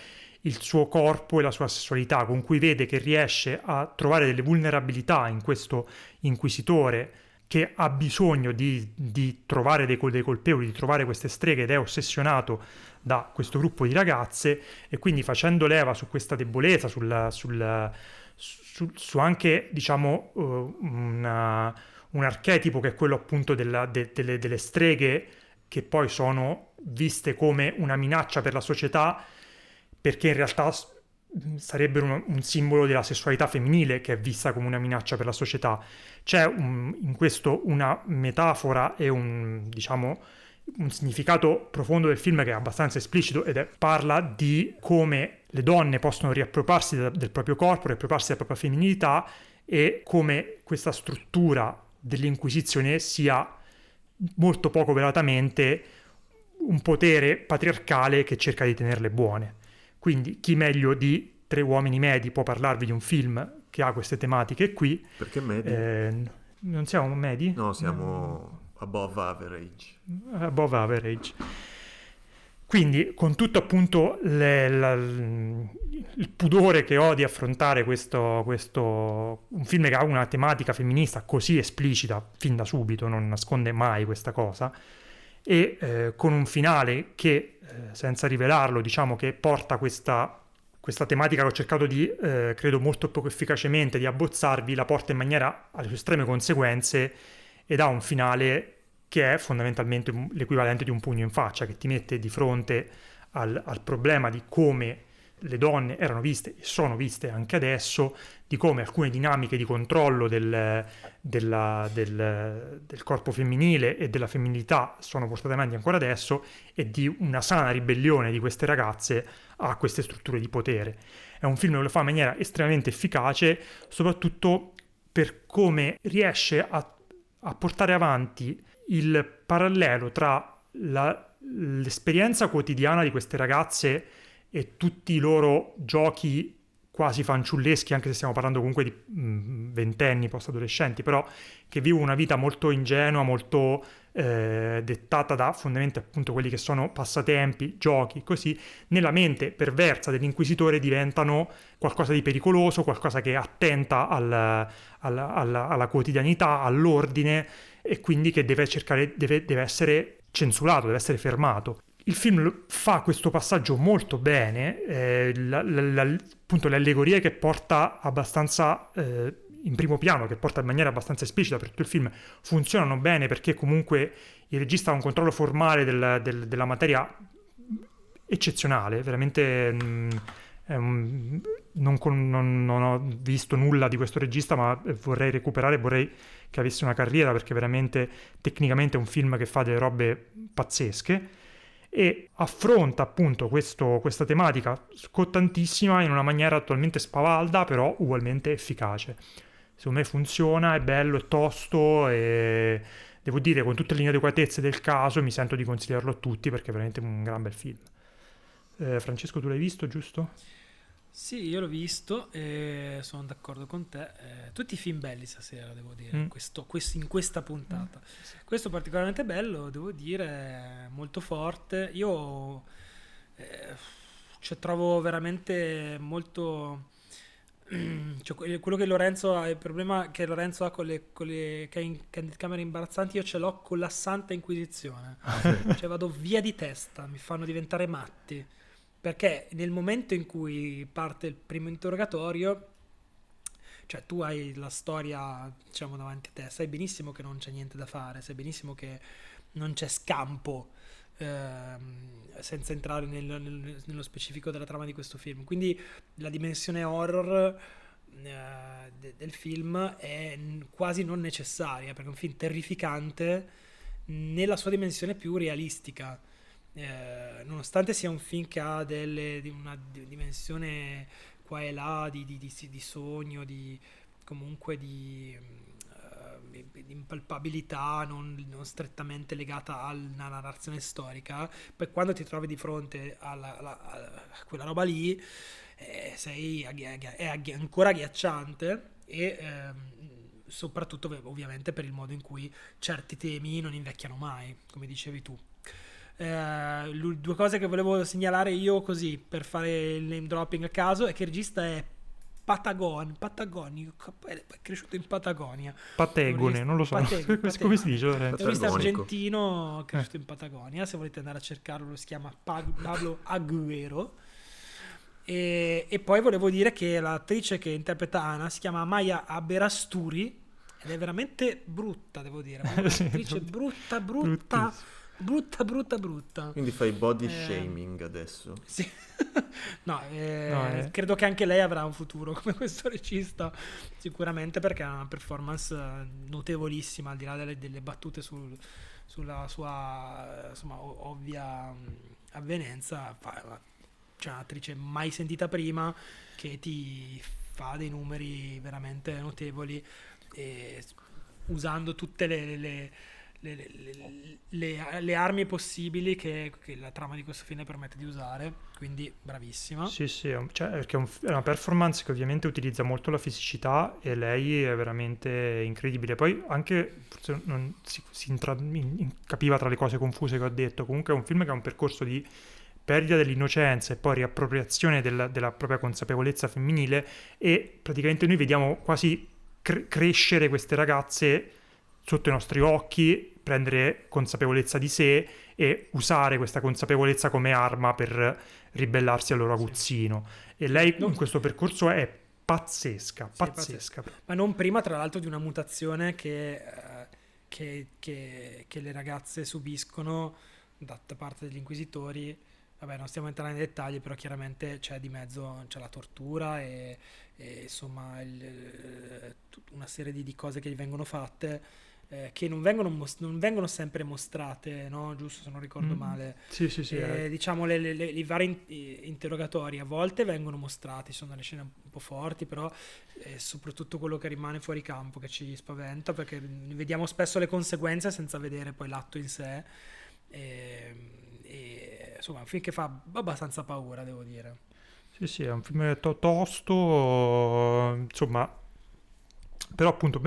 il suo corpo e la sua sessualità, con cui vede che riesce a trovare delle vulnerabilità in questo inquisitore che ha bisogno di trovare dei colpevoli, di trovare queste streghe, ed è ossessionato da questo gruppo di ragazze, e quindi facendo leva su questa debolezza, su anche, diciamo, un archetipo che è quello appunto delle streghe, che poi sono viste come una minaccia per la società, perché in realtà sarebbero un simbolo della sessualità femminile che è vista come una minaccia per la società. C'è in questo una metafora e un significato profondo del film che è abbastanza esplicito, ed parla di come le donne possono riappropriarsi del proprio corpo, riappropriarsi della propria femminilità, e come questa struttura dell'Inquisizione sia molto poco velatamente un potere patriarcale che cerca di tenerle buone. Quindi chi meglio di tre uomini medi può parlarvi di un film che ha queste tematiche qui? Perché medi? Non siamo medi? No, siamo above average. Above average. Quindi, con tutto appunto il pudore che ho di affrontare un film che ha una tematica femminista così esplicita fin da subito, non nasconde mai questa cosa, e con un finale che, senza rivelarlo, diciamo che porta questa tematica che ho cercato di, credo molto poco efficacemente, di abbozzarvi, la porta in maniera alle sue estreme conseguenze, ed ha un finale che è fondamentalmente l'equivalente di un pugno in faccia, che ti mette di fronte al problema di come le donne erano viste e sono viste anche adesso, di come alcune dinamiche di controllo del corpo femminile e della femminilità sono portate avanti ancora adesso, e di una sana ribellione di queste ragazze a queste strutture di potere. È un film che lo fa in maniera estremamente efficace, soprattutto per come riesce a portare avanti il parallelo tra l'esperienza quotidiana di queste ragazze e tutti i loro giochi quasi fanciulleschi, anche se stiamo parlando comunque di ventenni, post-adolescenti, però che vivono una vita molto ingenua, molto dettata da fondamentalmente appunto quelli che sono passatempi, giochi, così, nella mente perversa dell'inquisitore diventano qualcosa di pericoloso, qualcosa che attenta alla quotidianità, all'ordine, e quindi che deve essere censurato, deve essere fermato. Il film fa questo passaggio molto bene, appunto le allegorie che porta abbastanza in primo piano, che porta in maniera abbastanza esplicita per tutto il film, funzionano bene, perché comunque il regista ha un controllo formale della materia eccezionale, veramente Non ho visto nulla di questo regista, ma vorrei recuperare, vorrei che avesse una carriera, perché veramente tecnicamente è un film che fa delle robe pazzesche e affronta appunto questa tematica scottantissima in una maniera totalmente spavalda, però ugualmente efficace. Secondo me funziona, è bello, è tosto e devo dire, con tutte le inadeguatezze del caso, mi sento di consigliarlo a tutti perché è veramente un gran bel film. Francesco, tu l'hai visto, giusto? Sì, io l'ho visto e sono d'accordo con te. Tutti i film belli stasera, devo dire, in questa puntata. Sì. Questo particolarmente bello, devo dire, molto forte. Io trovo veramente molto... Cioè, quello che Lorenzo ha, il problema che Lorenzo ha con le camere imbarazzanti, io ce l'ho con la Santa Inquisizione. Cioè vado via di testa, mi fanno diventare matti. Perché nel momento in cui parte il primo interrogatorio, cioè tu hai la storia, diciamo, davanti a te, sai benissimo che non c'è niente da fare, sai benissimo che non c'è scampo, senza entrare nello specifico della trama di questo film. Quindi la dimensione horror del film è quasi non necessaria, perché è un film terrificante nella sua dimensione più realistica. Nonostante sia un film che ha una dimensione qua e là di sogno, di impalpabilità non strettamente legata alla narrazione storica, poi quando ti trovi di fronte a quella roba lì è ancora agghiacciante e soprattutto ovviamente per il modo in cui certi temi non invecchiano mai, come dicevi tu. Due cose che volevo segnalare io così per fare il name dropping a caso è che il regista è patagonico, è cresciuto in Patagonia. Patagone, non lo so. Come si dice? È un regista argentino cresciuto in Patagonia. Se volete andare a cercarlo, si chiama Pablo Agüero. E poi volevo dire che l'attrice che interpreta Ana si chiama Maya Aberasturi ed è veramente brutta, devo dire. È un'attrice brutta. Quindi fai body shaming adesso? Sì. No, credo che anche lei avrà un futuro come questo regista sicuramente, perché ha una performance notevolissima, al di là delle battute sulla sua, insomma, ovvia avvenenza. C'è un'attrice mai sentita prima che ti fa dei numeri veramente notevoli, e usando tutte le armi possibili che la trama di questo film permette di usare, quindi bravissima. Sì, cioè, perché è una performance che ovviamente utilizza molto la fisicità e lei è veramente incredibile. Poi anche forse non si capiva tra le cose confuse che ho detto, comunque è un film che ha un percorso di perdita dell'innocenza e poi riappropriazione della propria consapevolezza femminile, e praticamente noi vediamo quasi crescere queste ragazze sotto i nostri occhi, prendere consapevolezza di sé e usare questa consapevolezza come arma per ribellarsi al loro aguzzino. Sì. E lei in questo percorso è pazzesca. Ma non prima, tra l'altro, di una mutazione che le ragazze subiscono da parte degli inquisitori. Vabbè, non stiamo entrando nei dettagli, però chiaramente c'è di mezzo, c'è la tortura e insomma una serie di cose che gli vengono fatte, che non vengono sempre mostrate, no? Giusto, se non ricordo male. Sì. Diciamo i vari interrogatori a volte vengono mostrati, sono delle scene un po' forti, però soprattutto quello che rimane fuori campo che ci spaventa, perché vediamo spesso le conseguenze senza vedere poi l'atto in sé. E insomma è un film che fa abbastanza paura, devo dire. Sì, è un film tosto, insomma, però appunto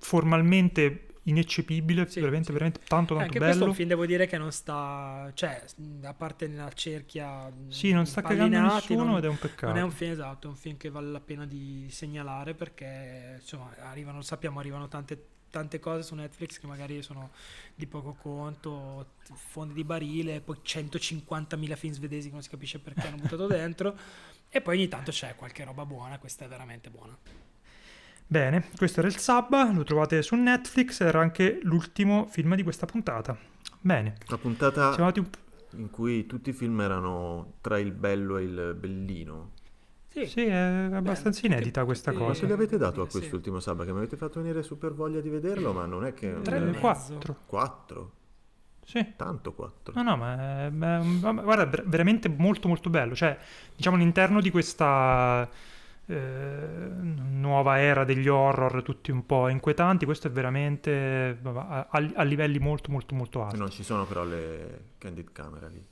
formalmente ineccepibile, veramente tanto bello. Anche questo è un film, devo dire, che non sta, cioè, a parte nella cerchia, non sta cagando nessuno, ed è un peccato. Non è un film, esatto, è un film che vale la pena di segnalare, perché insomma arrivano tante cose su Netflix che magari sono di poco conto, fondi di barile, poi 150.000 film svedesi che non si capisce perché hanno buttato dentro, e poi ogni tanto c'è qualche roba buona. Questa è veramente buona. Bene, questo era il Sabba, lo trovate su Netflix, era anche l'ultimo film di questa puntata. Bene, la puntata in cui tutti i film erano tra il bello e il bellino. Sì, è abbastanza inedita questa cosa. Che avete dato a quest'ultimo sabato? Che mi avete fatto venire super voglia di vederlo, ma non è che... 3,5 4? Sì. Tanto 4. No, ma guarda, veramente molto molto bello. Cioè, diciamo, all'interno di questa nuova era degli horror, tutti un po' inquietanti, questo è veramente a livelli molto molto molto alti. Non ci sono però le candid camera lì?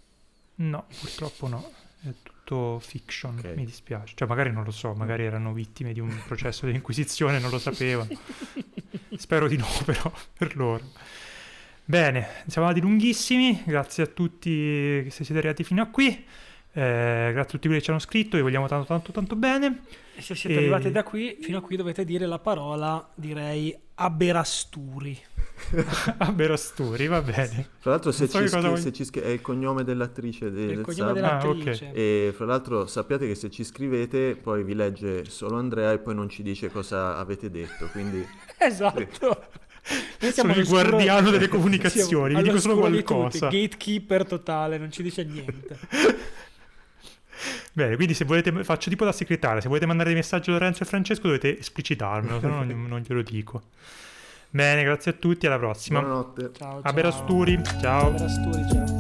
No, purtroppo no. È tutto fiction, okay. Mi dispiace. Cioè, magari non lo so, magari erano vittime di un processo di inquisizione, non lo sapevano. Spero di no, però, per loro. Bene, siamo andati lunghissimi. Grazie a tutti che siete arrivati fino a qui. Grazie a tutti quelli che ci hanno scritto, vi vogliamo tanto tanto tanto bene. E se siete arrivati da qui, fino a qui dovete dire la parola, direi Aberasturi. Aberasturi, va bene. Fra l'altro se ci è il cognome dell'attrice del cognome dell'attrice. Okay. E fra l'altro sappiate che se ci scrivete poi vi legge solo Andrea e poi non ci dice cosa avete detto, quindi esatto. Sono il guardiano delle comunicazioni, vi dico solo qualcosa. Gatekeeper totale, non ci dice niente. Bene, quindi se volete, faccio tipo da segretaria, se volete mandare dei messaggi a Lorenzo e Francesco dovete esplicitarmelo, se no non glielo dico. Bene, grazie a tutti, alla prossima. Buonanotte. Ciao. Aberasturi, ciao.